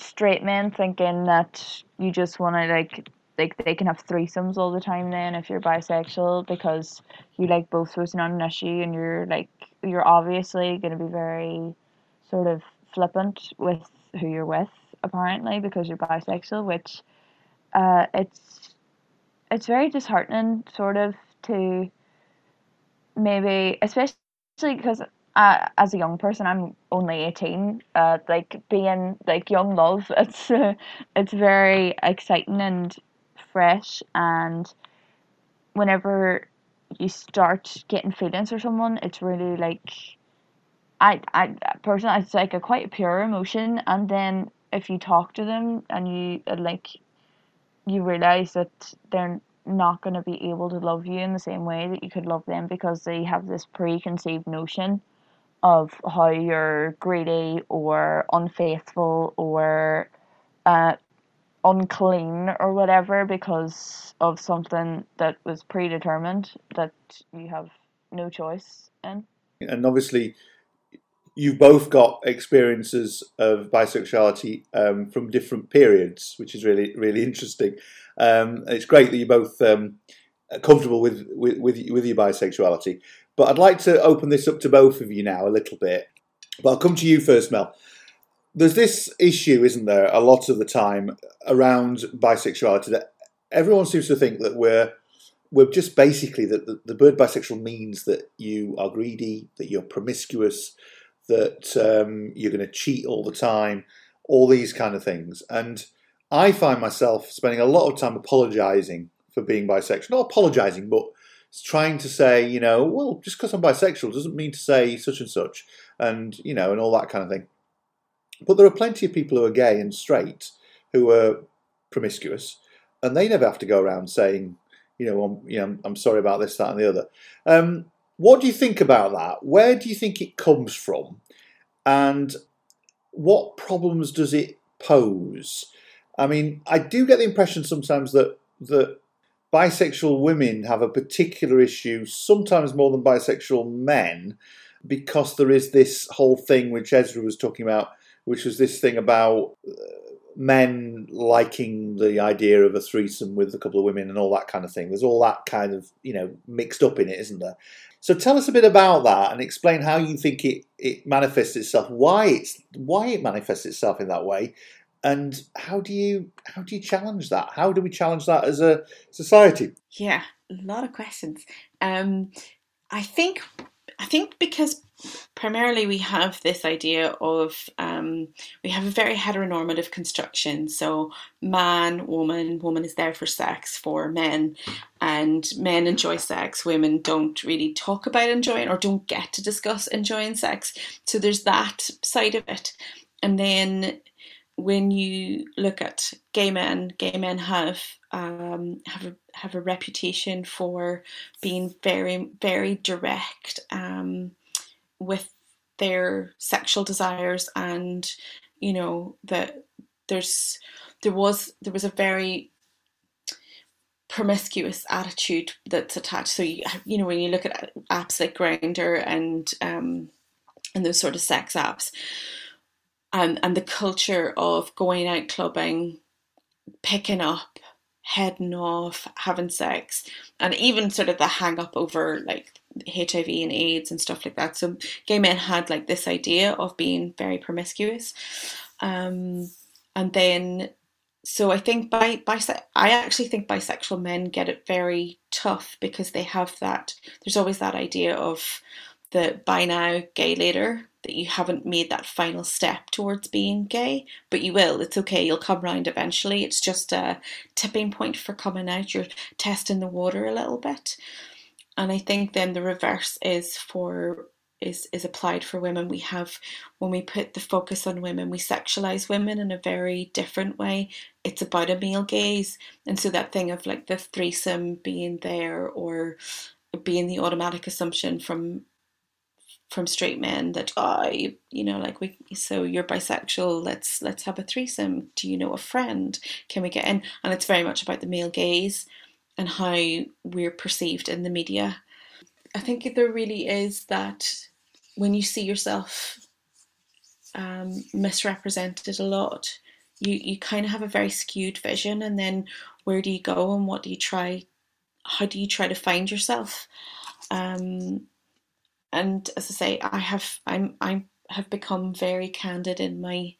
straight men thinking that you just want to, like, like they can have threesomes all the time then if you're bisexual because you like both, so it's not an issue, and you're like, you're obviously going to be very sort of flippant with who you're with, apparently, because you're bisexual, which uh, it's it's very disheartening, sort of, to maybe, especially because uh, as a young person, I'm only eighteen, uh, like, being, like, young love, it's uh, it's very exciting and fresh, and whenever you start getting feelings for someone, it's really like, I, I personally, it's like a quite pure emotion, and then if you talk to them and you like, you realize that they're not going to be able to love you in the same way that you could love them, because they have this preconceived notion of how you're greedy or unfaithful or uh, unclean or whatever, because of something that was predetermined that you have no choice in. And obviously you've both got experiences of bisexuality um, from different periods, which is really, really interesting. Um, it's great that you're both um, comfortable with, with, with, with your bisexuality. But I'd like to open this up to both of you now a little bit. But I'll come to you first, Mel. There's this issue, isn't there, a lot of the time around bisexuality, that everyone seems to think that we're we're just basically, that the, the word bisexual means that you are greedy, that you're promiscuous, that um, you're going to cheat all the time, all these kind of things. And I find myself spending a lot of time apologising for being bisexual. Not apologising, but trying to say, you know, well, just because I'm bisexual doesn't mean to say such and such, and, you know, and all that kind of thing. But there are plenty of people who are gay and straight who are promiscuous, and they never have to go around saying, you know, I'm, you know, I'm sorry about this, that, and the other. Um, what do you think about that? Where do you think it comes from? And what problems does it pose? I mean, I do get the impression sometimes that that bisexual women have a particular issue, sometimes more than bisexual men, because there is this whole thing which Ezra was talking about, which was this thing about uh, men liking the idea of a threesome with a couple of women and all that kind of thing. There's all that kind of, you know, mixed up in it, isn't there? So tell us a bit about that and explain how you think it, it manifests itself, why it's why it manifests itself in that way, and how do you how do you challenge that? How do we challenge that as a society? Yeah, a lot of questions. Um, I think. I think because primarily we have this idea of, um, we have a very heteronormative construction. So man, woman, woman is there for sex, for men, and men enjoy sex. Women don't really talk about enjoying or don't get to discuss enjoying sex. So there's that side of it. And then when you look at gay men, gay men have um, have a, have a reputation for being very, very direct um, with their sexual desires, and you know that there's there was there was a very promiscuous attitude that's attached. So you, you know when you look at apps like Grindr and um, and those sort of sex apps. Um, and the culture of going out clubbing, picking up, heading off, having sex, and even sort of the hang up over like H I V and AIDS and stuff like that. So gay men had like this idea of being very promiscuous. Um, and then, so I think by, by, I actually think bisexual men get it very tough because they have that, there's always that idea of the by now, gay later, that you haven't made that final step towards being gay, but you will. It's okay. You'll come round eventually. It's just a tipping point for coming out. You're testing the water a little bit. And I think then the reverse is for is is applied for women. We have, when we put the focus on women, we sexualize women in a very different way. It's about a male gaze. And so that thing of like the threesome being there, or being the automatic assumption from from straight men that, oh, you, you know, like we, so you're bisexual, let's, let's have a threesome. Do you know a friend? Can we get in? And it's very much about the male gaze and how we're perceived in the media. I think there really is that when you see yourself um, misrepresented a lot, you, you kind of have a very skewed vision, and then where do you go and what do you try? How do you try to find yourself? Um, And as I say, I have I'm I have become very candid in my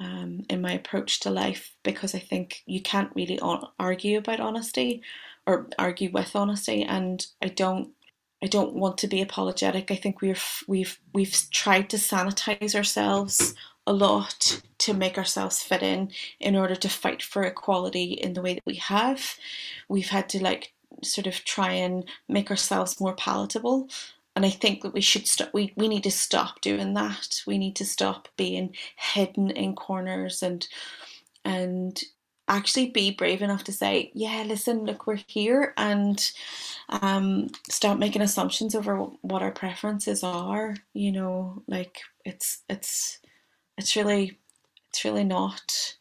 um, in my approach to life, because I think you can't really argue about honesty or argue with honesty, and I don't I don't want to be apologetic. I think we've we've we've tried to sanitize ourselves a lot to make ourselves fit in in order to fight for equality in the way that we have. We've had to like sort of try and make ourselves more palatable. And I think that we should st- we, we need to stop doing that. We need to stop being hidden in corners and and actually be brave enough to say, yeah, listen, look, we're here, and um, stop making assumptions over what our preferences are. You know, like it's it's it's really it's really not.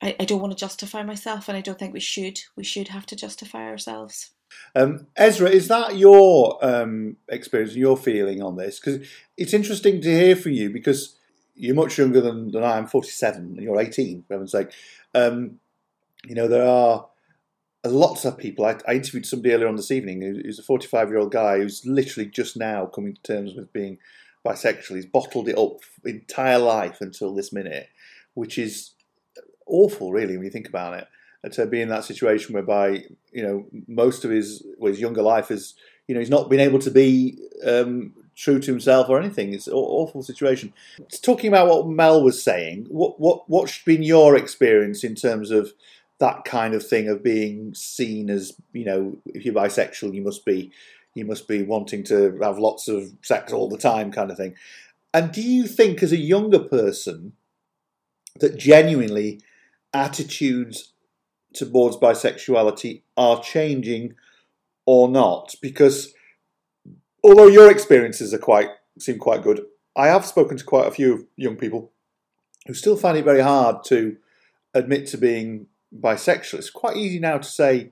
I, I don't want to justify myself, and I don't think we should. We should have to justify ourselves. Um, Ezra, is that your um, experience, your feeling on this? Because it's interesting to hear from you, because you're much younger than, than I am, forty-seven, and you're eighteen, for heaven's sake. Um, you know, there are lots of people. I, I interviewed somebody earlier on this evening who's a forty-five-year-old guy who's literally just now coming to terms with being bisexual. He's bottled it up his entire life until this minute, which is awful, really, when you think about it. To be in that situation whereby, you know, most of his well, his younger life is, you know, he's not been able to be um, true to himself or anything. It's an awful situation. Talking about what Mel was saying, what what what's been your experience in terms of that kind of thing of being seen as, you know, if you're bisexual, you must be you must be wanting to have lots of sex all the time, kind of thing. And do you think, as a younger person, that genuinely attitudes towards bisexuality are changing or not? Because although your experiences are quite seem quite good, I have spoken to quite a few young people who still find it very hard to admit to being bisexual. It's quite easy now to say,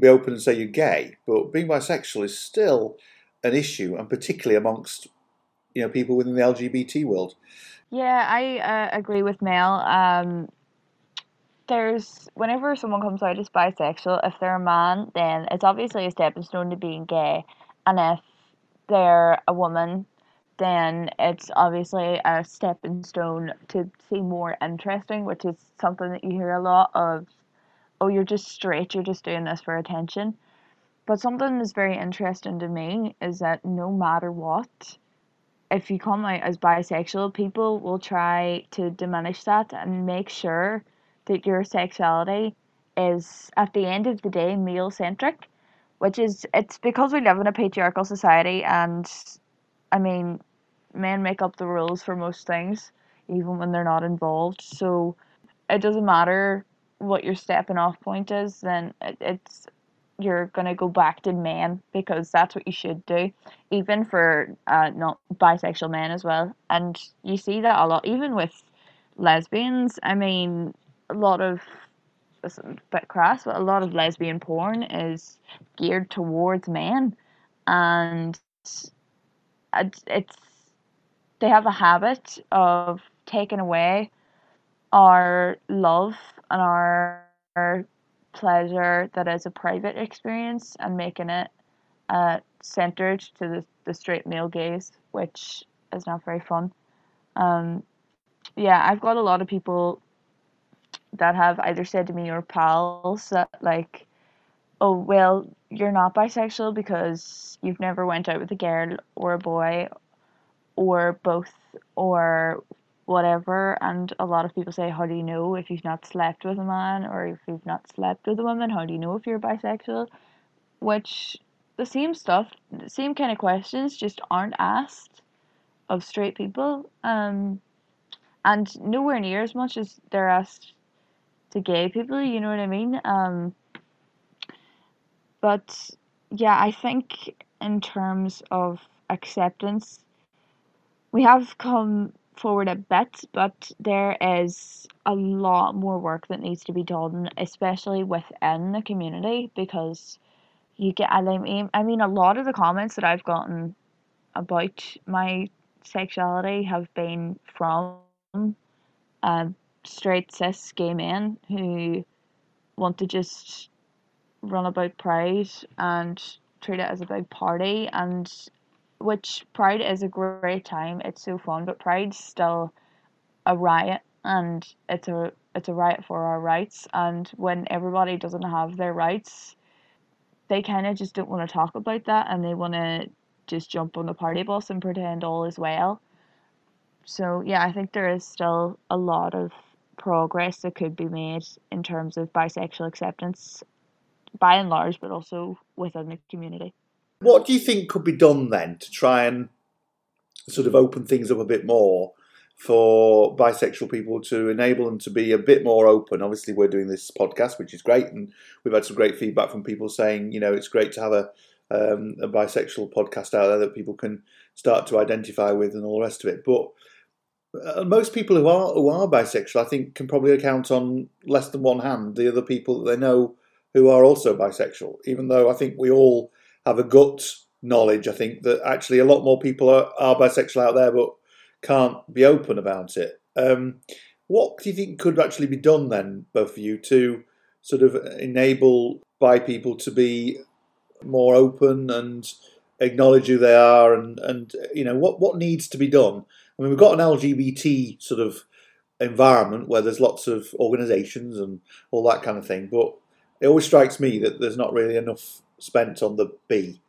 be open and say you're gay, but being bisexual is still an issue, and particularly amongst, you know, people within the L G B T world. Yeah, I uh, agree with Mel. Um... There's, whenever someone comes out as bisexual, if they're a man, then it's obviously a stepping stone to being gay. And if they're a woman, then it's obviously a stepping stone to seem more interesting, which is something that you hear a lot of, oh, you're just straight, you're just doing this for attention. But something that's very interesting to me is that no matter what, if you come out as bisexual, people will try to diminish that and make sure that your sexuality is, at the end of the day, male-centric, which is, it's because we live in a patriarchal society, and, I mean, men make up the rules for most things, even when they're not involved, so it doesn't matter what your stepping-off point is, then it, it's, you're going to go back to men, because that's what you should do, even for uh, not bisexual men as well, and you see that a lot, even with lesbians. I mean, a lot of, it's a bit crass, but a lot of lesbian porn is geared towards men, and it's, they have a habit of taking away our love and our, our pleasure that is a private experience and making it uh, centered to the, the straight male gaze, which is not very fun. Um, yeah, I've got a lot of people that have either said to me or pals that, like, oh, well, you're not bisexual because you've never went out with a girl or a boy or both or whatever. And a lot of people say, how do you know if you've not slept with a man, or if you've not slept with a woman, how do you know if you're bisexual? Which, the same stuff, the same kind of questions just aren't asked of straight people, um, and nowhere near as much as they're asked to gay people, you know what I mean? Um, but yeah, I think in terms of acceptance, we have come forward a bit, but there is a lot more work that needs to be done, especially within the community, because you get, I mean, I mean, a lot of the comments that I've gotten about my sexuality have been from um, straight cis gay men who want to just run about Pride and treat it as a big party, and which Pride is a great time, it's so fun, but Pride's still a riot, and it's a it's a riot for our rights, and when everybody doesn't have their rights, they kind of just don't want to talk about that, and they want to just jump on the party bus and pretend all is well. So yeah, I think there is still a lot of progress that could be made in terms of bisexual acceptance by and large, but also within the community. What do you think could be done then to try and sort of open things up a bit more for bisexual people, to enable them to be a bit more open? Obviously, we're doing this podcast, which is great, and we've had some great feedback from people saying, you know, it's great to have a, um, a bisexual podcast out there that people can start to identify with and all the rest of it. But uh, most people who are who are bisexual, I think, can probably account on less than one hand the other people that they know who are also bisexual, even though I think we all have a gut knowledge, I think, that actually a lot more people are, are bisexual out there but can't be open about it. Um, what do you think could actually be done then, both of you, to sort of enable bi people to be more open and acknowledge who they are, and, and you know, what, what needs to be done? I mean, we've got an L G B T sort of environment where there's lots of organisations and all that kind of thing, but it always strikes me that there's not really enough spent on the B.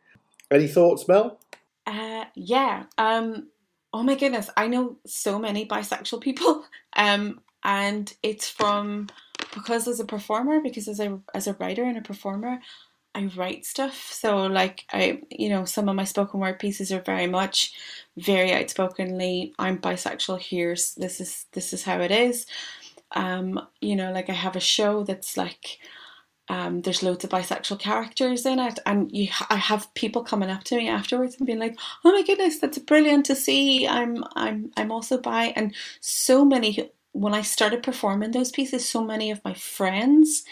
Any thoughts, Mel? Uh, yeah. Um, oh my goodness, I know so many bisexual people, um, and it's from, because as a performer, because as a as a writer and a performer, I write stuff. So like I, you know, some of my spoken word pieces are very much, very outspokenly, I'm bisexual. Here's this is this is how it is. Um, you know, like I have a show that's like. Um, there's loads of bisexual characters in it, and you, I have people coming up to me afterwards and being like, "Oh my goodness, that's brilliant to see. I'm, I'm, I'm also bi." And so many, when I started performing those pieces, so many of my friends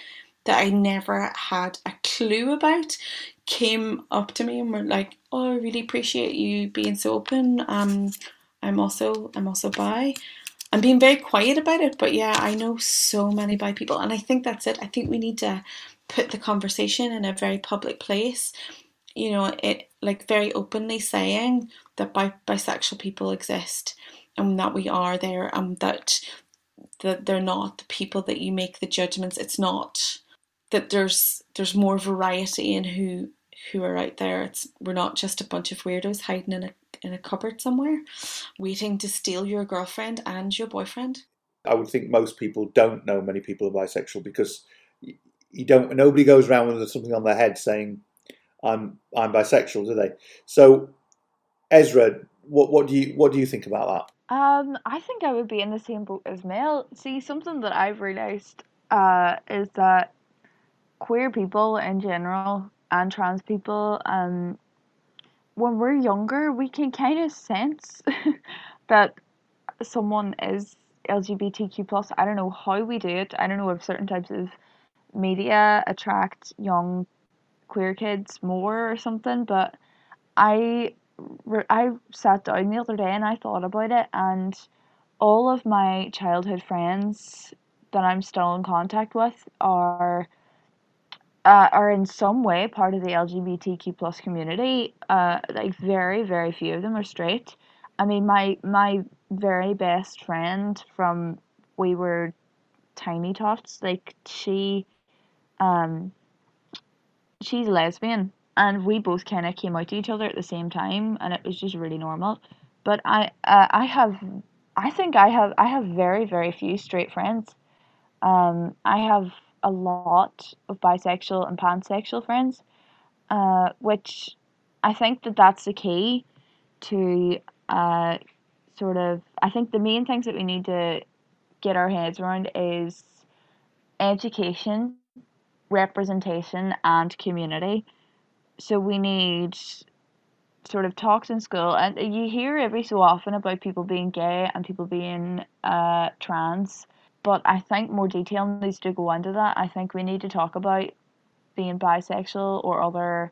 that I never had a clue about came up to me and were like, "Oh, I really appreciate you being so open. Um, I'm also, I'm also bi." I'm being very quiet about it, but yeah, I know so many bi people, and I think that's it. I think we need to put the conversation in a very public place, you know, it like very openly saying that bi- bisexual people exist, and that we are there, and that that they're not the people that you make the judgments. It's not that there's there's more variety in who who are out there. It's we're not just a bunch of weirdos hiding in a in a cupboard somewhere waiting to steal your girlfriend and your boyfriend. I would think most people don't know many people are bisexual, because you don't nobody goes around with something on their head saying I'm I'm bisexual, do they? So Ezra, what what do you what do you think about that? Um I think I would be in the same boat as Mel. See, something that I've realised uh is that queer people in general and trans people, um when we're younger, we can kind of sense that someone is L G B T Q plus. I don't know how we do it. I don't know if certain types of media attract young queer kids more or something. But I, I sat down the other day and I thought about it. And all of my childhood friends that I'm still in contact with are... Uh, are in some way part of the L G B T Q plus community. Uh, like very, very few of them are straight. I mean, my my very best friend from we were tiny tots. Like she, um, she's lesbian, and we both kind of came out to each other at the same time, and it was just really normal. But I, uh, I have, I think I have, I have very, very few straight friends. Um, I have. A lot of bisexual and pansexual friends, uh, which I think that that's the key to uh, sort of, I think the main things that we need to get our heads around is education, representation and community. So we need sort of talks in school, and you hear every so often about people being gay and people being uh, trans. But I think more detail needs to go into that. I think we need to talk about being bisexual or other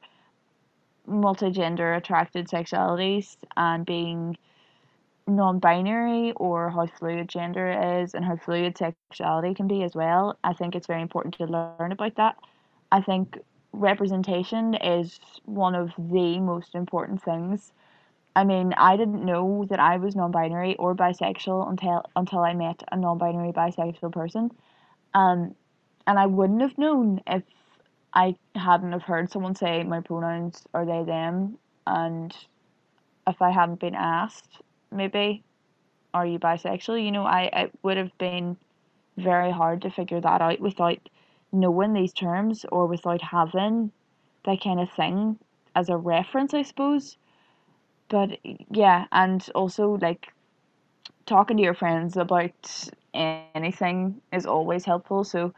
multigender attracted sexualities, and being non-binary, or how fluid gender is and how fluid sexuality can be as well. I think it's very important to learn about that. I think representation is one of the most important things. I mean, I didn't know that I was non-binary or bisexual until until I met a non-binary bisexual person. Um, and I wouldn't have known if I hadn't have heard someone say my pronouns are they, them, and if I hadn't been asked, maybe, are you bisexual? You know, I it would have been very hard to figure that out without knowing these terms or without having that kind of thing as a reference, I suppose. But yeah, and also like talking to your friends about anything is always helpful. So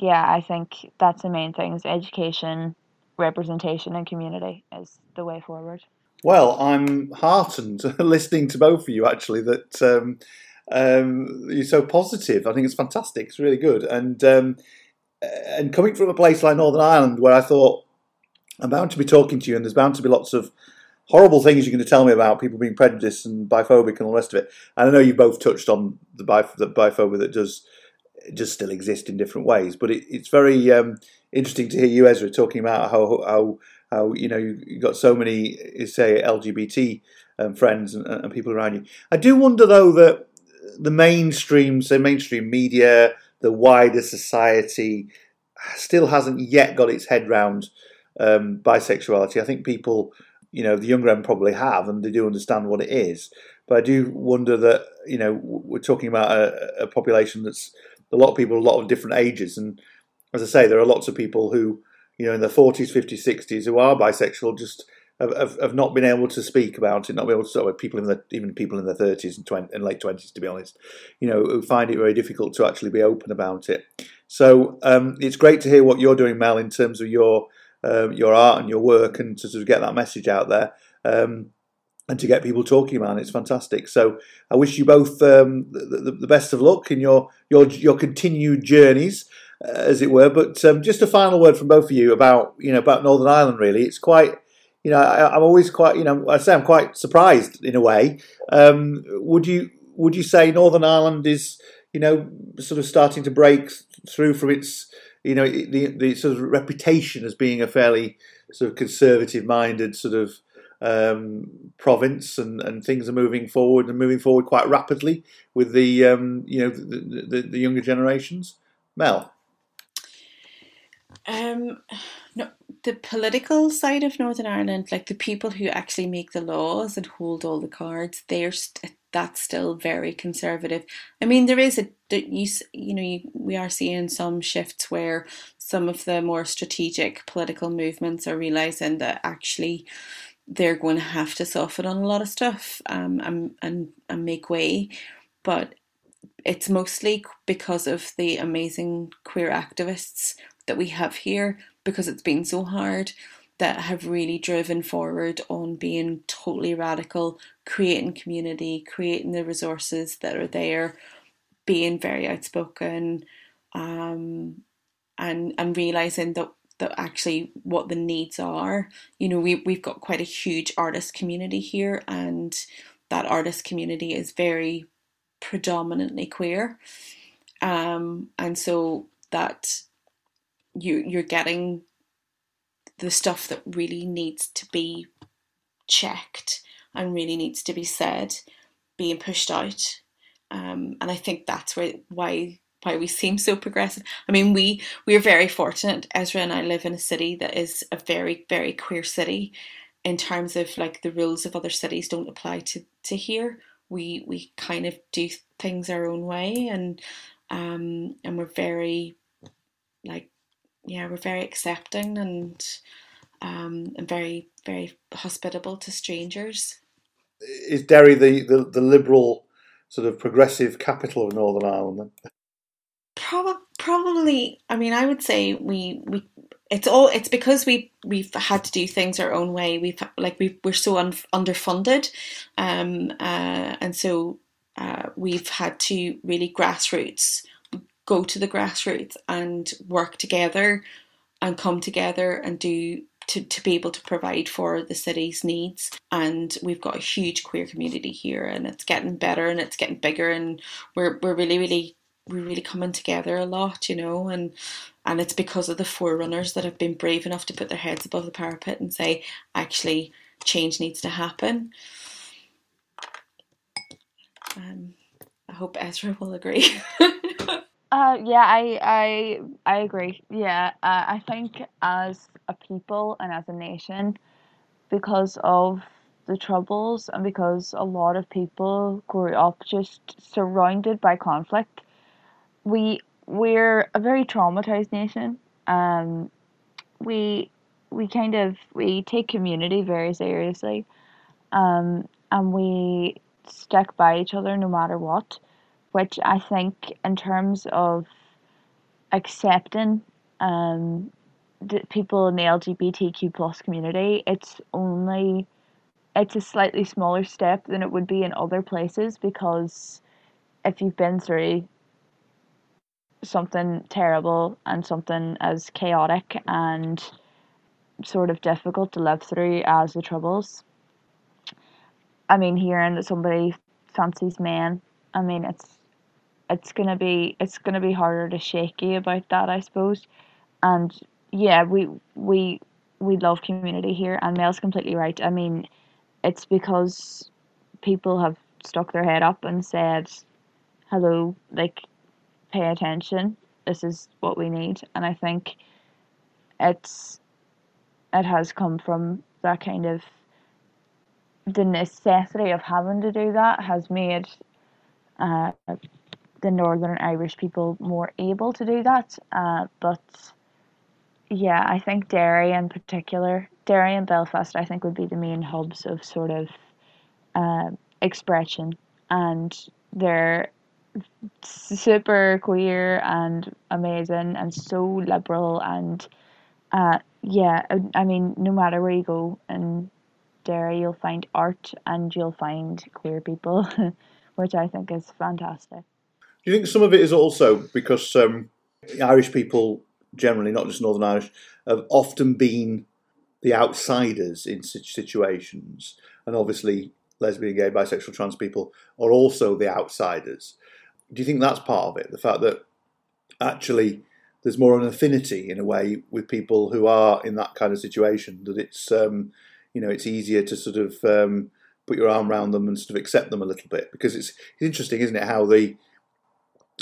yeah, I think that's the main things. Education, representation and community is the way forward. Well, I'm heartened listening to both of you, actually, that um, um, you're so positive. I think it's fantastic. It's really good. And um, and coming from a place like Northern Ireland, where I thought, I'm bound to be talking to you and there's bound to be lots of horrible things you're going to tell me about people being prejudiced and biphobic and all the rest of it. And I know you both touched on the, bif- the biphobia that does just still exist in different ways. But it, it's very um, interesting to hear you, Ezra, talking about how... how How, you know, you've got so many, say, L G B T um, friends and, and people around you. I do wonder, though, that the mainstream, say, mainstream media, the wider society still hasn't yet got its head round um, bisexuality. I think people, you know, the younger end probably have, and they do understand what it is. But I do wonder that, you know, we're talking about a, a population that's a lot of people, a lot of different ages. And as I say, there are lots of people who, you know, in the forties, fifties, sixties who are bisexual just have, have, have not been able to speak about it, not been able to talk about people in the, even people in their thirties and, twenty, and late twenties, to be honest, you know, who find it very difficult to actually be open about it. So um, it's great to hear what you're doing, Mel, in terms of your uh, your art and your work and to sort of get that message out there um, and to get people talking about it. It's fantastic. So I wish you both um, the, the, the best of luck in your your your continued journeys, as it were. But um, just a final word from both of you about, you know, about Northern Ireland, really. It's quite, you know, I, I'm always quite, you know, I say I'm quite surprised in a way. Um, would you would you say Northern Ireland is, you know, sort of starting to break through from its, you know, the, the sort of reputation as being a fairly sort of conservative-minded sort of um, province, and, and things are moving forward and moving forward quite rapidly with the, um, you know, the, the, the younger generations? Mel? Um, no, the political side of Northern Ireland, like the people who actually make the laws and hold all the cards, they're st- that's still very conservative. I mean, there is a you you know you, we are seeing some shifts where some of the more strategic political movements are realizing that actually they're going to have to soften on a lot of stuff um and and, and make way, but it's mostly because of the amazing queer activists that we have here, because it's been so hard, that have really driven forward on being totally radical, creating community, creating the resources that are there, being very outspoken, um, and and realising that, that actually what the needs are. You know, we, we've got quite a huge artist community here, and that artist community is very predominantly queer. Um, and so that... you you're getting the stuff that really needs to be checked and really needs to be said being pushed out, um, and I think that's where why why we seem so progressive. I mean, we we're very fortunate. Ezra and I live in a city that is a very, very queer city, in terms of like the rules of other cities don't apply to, to here. We we kind of do things our own way, and um and we're very like yeah, we're very accepting and um, and very, very hospitable to strangers. Is Derry the, the, the liberal sort of progressive capital of Northern Ireland? Probably, probably. I mean, I would say we we it's all it's because we we've had to do things our own way. We've like we we're so un, underfunded, um, uh, and so uh, we've had to really grassroots. Go to the grassroots and work together and come together and do to, to be able to provide for the city's needs. And we've got a huge queer community here, and it's getting better and it's getting bigger, and we're we're really, really we're really coming together a lot, you know, and and it's because of the forerunners that have been brave enough to put their heads above the parapet and say, actually, change needs to happen. Um, I hope Ezra will agree. Uh, yeah, I, I I agree. Yeah, uh, I think as a people and as a nation, because of the Troubles and because a lot of people grew up just surrounded by conflict, we we're a very traumatized nation. Um, we we kind of we take community very seriously, um, and we stick by each other no matter what, which I think in terms of accepting um the people in the L G B T Q plus community, it's only it's a slightly smaller step than it would be in other places, because if you've been through something terrible and something as chaotic and sort of difficult to live through as the Troubles, I mean, hearing that somebody fancies men, I mean, it's it's gonna be it's gonna be harder to shake you about that, I suppose. And yeah, we we we love community here, and Mel's completely right. I mean, it's because people have stuck their head up and said, hello, like, pay attention, this is what we need. And I think it's it has come from that kind of, the necessity of having to do that has made uh, the Northern Irish people more able to do that. Uh, but yeah, I think Derry in particular, Derry and Belfast, I think would be the main hubs of sort of uh, expression, and they're super queer and amazing and so liberal, and uh, yeah, I mean, no matter where you go in Derry, you'll find art and you'll find queer people, which I think is fantastic. Do you think some of it is also because um, Irish people generally, not just Northern Irish, have often been the outsiders in such situations, and obviously lesbian, gay, bisexual, trans people are also the outsiders? Do you think that's part of it, the fact that actually there's more an affinity in a way with people who are in that kind of situation, that it's um, you know, it's easier to sort of um, put your arm around them and sort of accept them a little bit? Because it's, it's interesting, isn't it, how the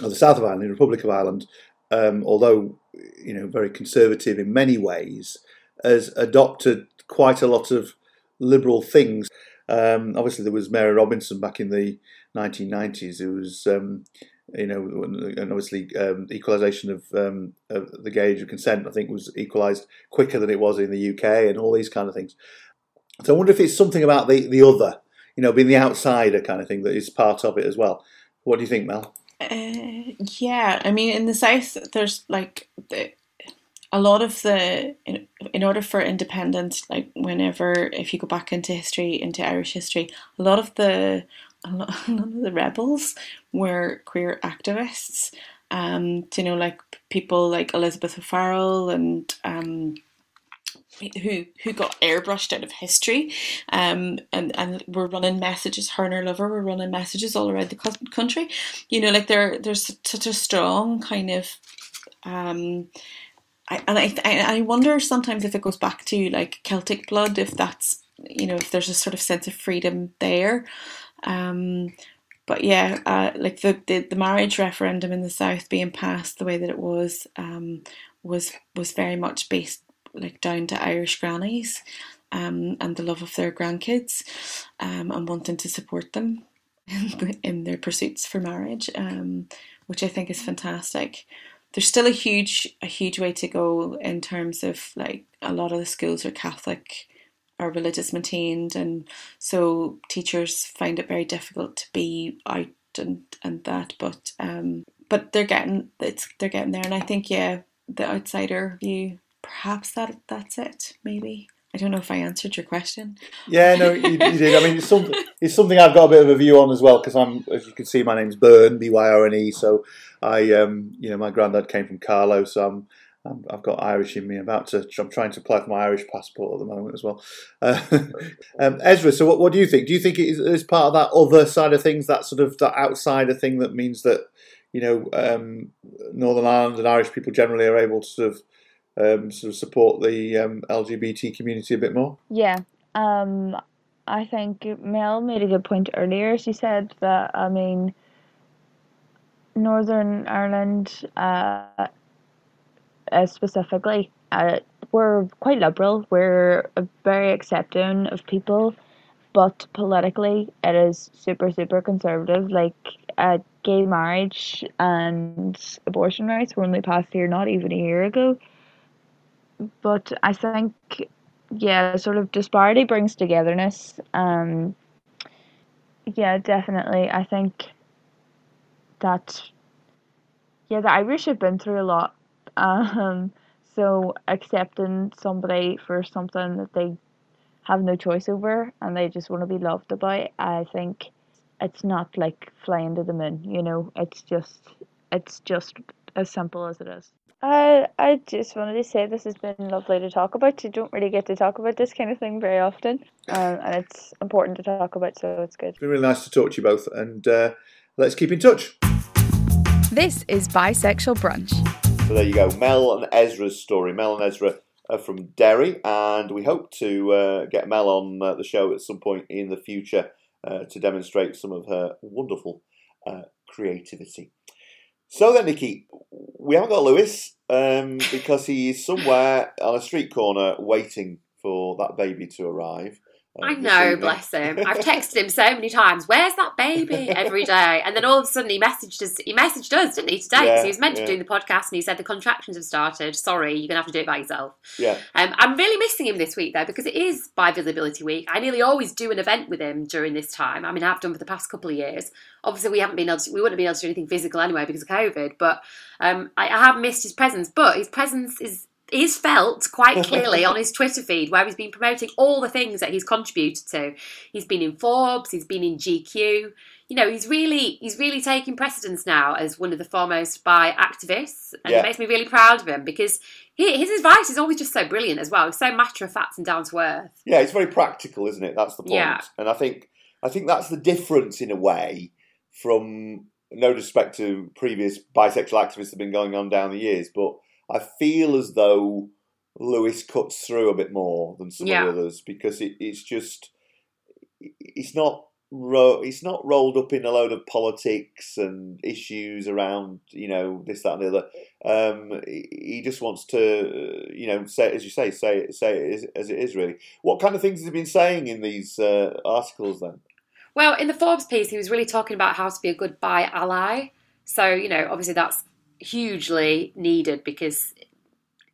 or the South of Ireland, the Republic of Ireland, um, although, you know, very conservative in many ways, has adopted quite a lot of liberal things. Um, obviously, there was Mary Robinson back in the nineteen nineties, who was, um, you know, and obviously um, equalisation of, um, of the gay age of consent, I think, was equalised quicker than it was in the U K, and all these kind of things. So I wonder if it's something about the, the other, you know, being the outsider kind of thing that is part of it as well. What do you think, Mel? Uh, yeah, I mean, in the South, there's like the, a lot of the, in, in order for independence, like whenever, if you go back into history, into Irish history, a lot of the, a lot, a lot of the rebels were queer activists. Um, you know, like people like Elizabeth O'Farrell and, um, who who got airbrushed out of history, um, and, and were running messages, her and her lover were running messages all around the country. You know, like there there's such a strong kind of, um, I, and I, I wonder sometimes if it goes back to like Celtic blood, if that's, you know, if there's a sort of sense of freedom there. Um, but yeah, uh, like the, the, the marriage referendum in the South being passed the way that it was, um, was was very much based like down to Irish grannies, um, and the love of their grandkids, um, and wanting to support them in their pursuits for marriage, um, which I think is fantastic. There's still a huge, a huge way to go in terms of like a lot of the schools are Catholic, are religious maintained, and so teachers find it very difficult to be out and, and that. But um, but they're getting it's they're getting there, and I think yeah, the outsider view. Perhaps that that's it, maybe. I don't know if I answered your question. Yeah, no, you, you did. I mean, it's something, it's something I've got a bit of a view on as well, because I'm, as you can see, my name's Byrne, B Y R N E, so I, um, you know, my granddad came from Carlow, so I'm, I'm, I've got Irish in me. I'm about to, I'm trying to apply for my Irish passport at the moment as well. Uh, um, Ezra, so what, what do you think? Do you think it is, is part of that other side of things, that sort of that outsider thing that means that, you know, um, Northern Ireland and Irish people generally are able to sort of, Um, sort of support the um, L G B T community a bit more? Yeah, um, I think Mel made a good point earlier. She said that, I mean, Northern Ireland uh, uh, specifically, uh, we're quite liberal, we're very accepting of people, but politically it is super, super conservative. Like, uh, gay marriage and abortion rights were only passed here not even a year ago. But I think, yeah, sort of disparity brings togetherness. Um, yeah, definitely. I think that, yeah, the Irish have been through a lot. Um, so accepting somebody for something that they have no choice over and they just want to be loved about, I think it's not like flying to the moon, you know. It's just, it's just as simple as it is. I I just wanted to say this has been lovely to talk about. You don't really get to talk about this kind of thing very often, um, and it's important to talk about, so it's good. It's been really nice to talk to you both, and uh, let's keep in touch. This is Bisexual Brunch. So there you go, Mel and Ezra's story. Mel and Ezra are from Derry, and we hope to uh, get Mel on uh, the show at some point in the future uh, to demonstrate some of her wonderful uh, creativity. So then, Nikki, we haven't got Lewis um, because he is somewhere on a street corner waiting for that baby to arrive. Uh, I know, bless him. I've texted him so many times, where's that baby, every day. And then all of a sudden he messaged us, he messaged us, didn't he, today? Because yeah, he was meant yeah. to do the podcast and he said the contractions have started. Sorry, you're going to have to do it by yourself. Yeah. Um, I'm really missing him this week, though, because it is Bi-Visibility Week. I nearly always do an event with him during this time. I mean, I've done for the past couple of years. Obviously, we haven't been able to, we wouldn't have been able to do anything physical anyway because of COVID, but um, I, I have missed his presence. But his presence is... is felt quite clearly on his Twitter feed, where he's been promoting all the things that he's contributed to. He's been in Forbes, he's been in G Q. You know, he's really he's really taking precedence now as one of the foremost bi activists, and yeah. it makes me really proud of him because he, his advice is always just so brilliant as well. It's so matter of fact and down to earth. Yeah, it's very practical, isn't it? That's the point. Yeah. And I think I think that's the difference in a way from, no disrespect to previous bisexual activists that have been going on down the years, but I feel as though Lewis cuts through a bit more than some yeah. of the others because it, it's just it's not ro- it's not rolled up in a load of politics and issues around, you know, this, that, and the other. Um, he just wants to, you know, say, as you say, say say it as it is really. What kind of things has he been saying in these uh, articles then? Well, in the Forbes piece, he was really talking about how to be a good bi ally. So, you know, obviously that's hugely needed because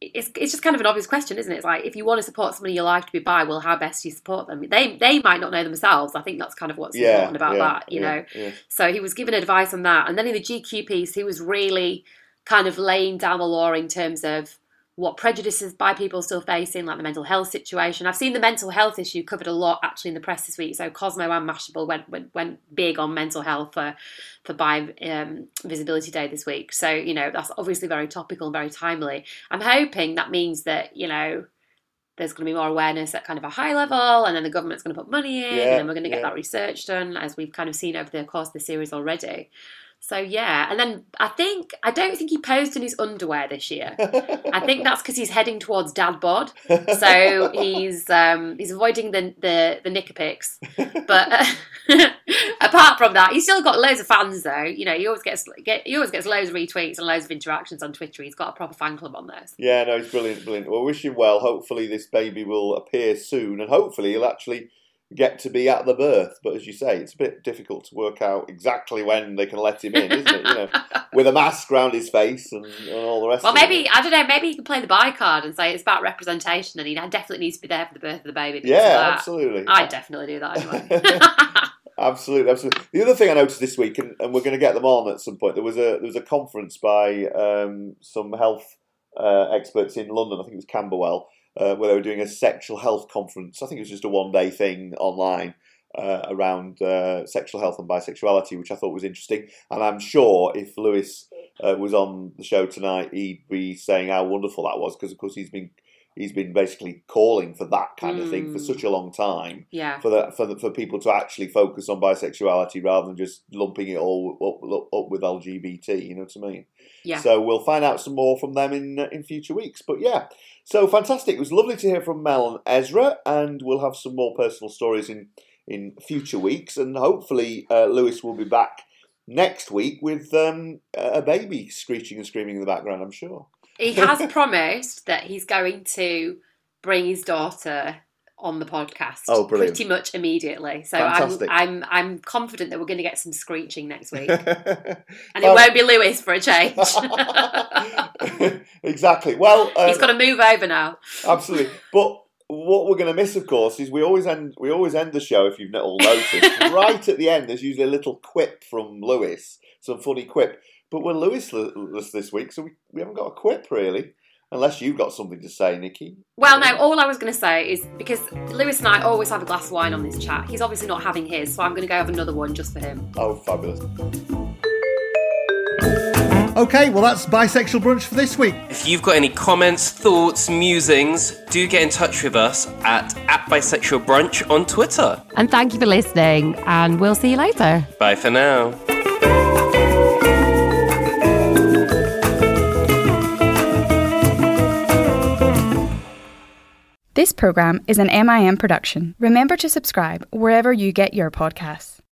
it's it's just kind of an obvious question, isn't it? It's like, if you want to support somebody in your life to be bi, well, how best do you support them? They they might not know themselves. I think that's kind of what's yeah, important about yeah, that, you yeah, know. Yeah. So he was giving advice on that. And then in the G Q piece, he was really kind of laying down the law in terms of what prejudices bi people still facing, like the mental health situation. I've seen the mental health issue covered a lot actually in the press this week. So Cosmo and Mashable went went, went big on mental health for for Bi um, Visibility Day this week. So, you know, that's obviously very topical and very timely. I'm hoping that means that, you know, there's going to be more awareness at kind of a high level, and then the government's going to put money in, yeah, and then we're going to get yeah. that research done, as we've kind of seen over the course of the series already. So, yeah. And then I think, I don't think he posed in his underwear this year. I think that's because he's heading towards dad bod. So he's um, he's avoiding the the, the knicker pics. But uh, apart from that, he's still got loads of fans, though. You know, he always gets get, he always gets loads of retweets and loads of interactions on Twitter. He's got a proper fan club on this. Yeah, no, he's brilliant, brilliant. Well, wish him well. Hopefully this baby will appear soon, and hopefully he'll actually get to be at the birth, but as you say, it's a bit difficult to work out exactly when they can let him in, isn't it? You know, with a mask round his face and, and all the rest. Well, of maybe it. I don't know. Maybe he can play the bi card and say it's about representation, and he definitely needs to be there for the birth of the baby. Yeah, absolutely. I definitely do that anyway. Absolutely, absolutely. The other thing I noticed this week, and, and we're going to get them on at some point. There was a there was a conference by um, some health uh, experts in London. I think it was Camberwell. Uh, where they were doing a sexual health conference. I think it was just a one-day thing online uh, around uh, sexual health and bisexuality, which I thought was interesting. And I'm sure if Lewis uh, was on the show tonight, he'd be saying how wonderful that was, because, of course, he's been he's been basically calling for that kind mm. of thing for such a long time, yeah. for the, for the, for people to actually focus on bisexuality rather than just lumping it all up, up, up with L G B T, you know what I mean? Yeah. So we'll find out some more from them in in future weeks. But yeah, so fantastic. It was lovely to hear from Mel and Ezra, and we'll have some more personal stories in, in future weeks. And hopefully uh, Lewis will be back next week with um, a baby screeching and screaming in the background, I'm sure. He has promised that he's going to bring his daughter on the podcast oh, pretty much immediately. So I'm, I'm I'm confident that we're going to get some screeching next week. And it um, won't be Lewis for a change. Exactly. Well, um, he's got to move over now. Absolutely. But what we're going to miss, of course, is we always end we always end the show, if you've not all noticed, right at the end there's usually a little quip from Lewis, some funny quip. But we're Lewisless this week, so we, we haven't got a quip, really. Unless you've got something to say, Nikki. Well, no, all I was going to say is, because Lewis and I always have a glass of wine on this chat, he's obviously not having his, so I'm going to go have another one just for him. Oh, fabulous. Okay, well, that's Bisexual Brunch for this week. If you've got any comments, thoughts, musings, do get in touch with us at, at Bisexual Brunch on Twitter. And thank you for listening, and we'll see you later. Bye for now. This programme is an M I M production. Remember to subscribe wherever you get your podcasts.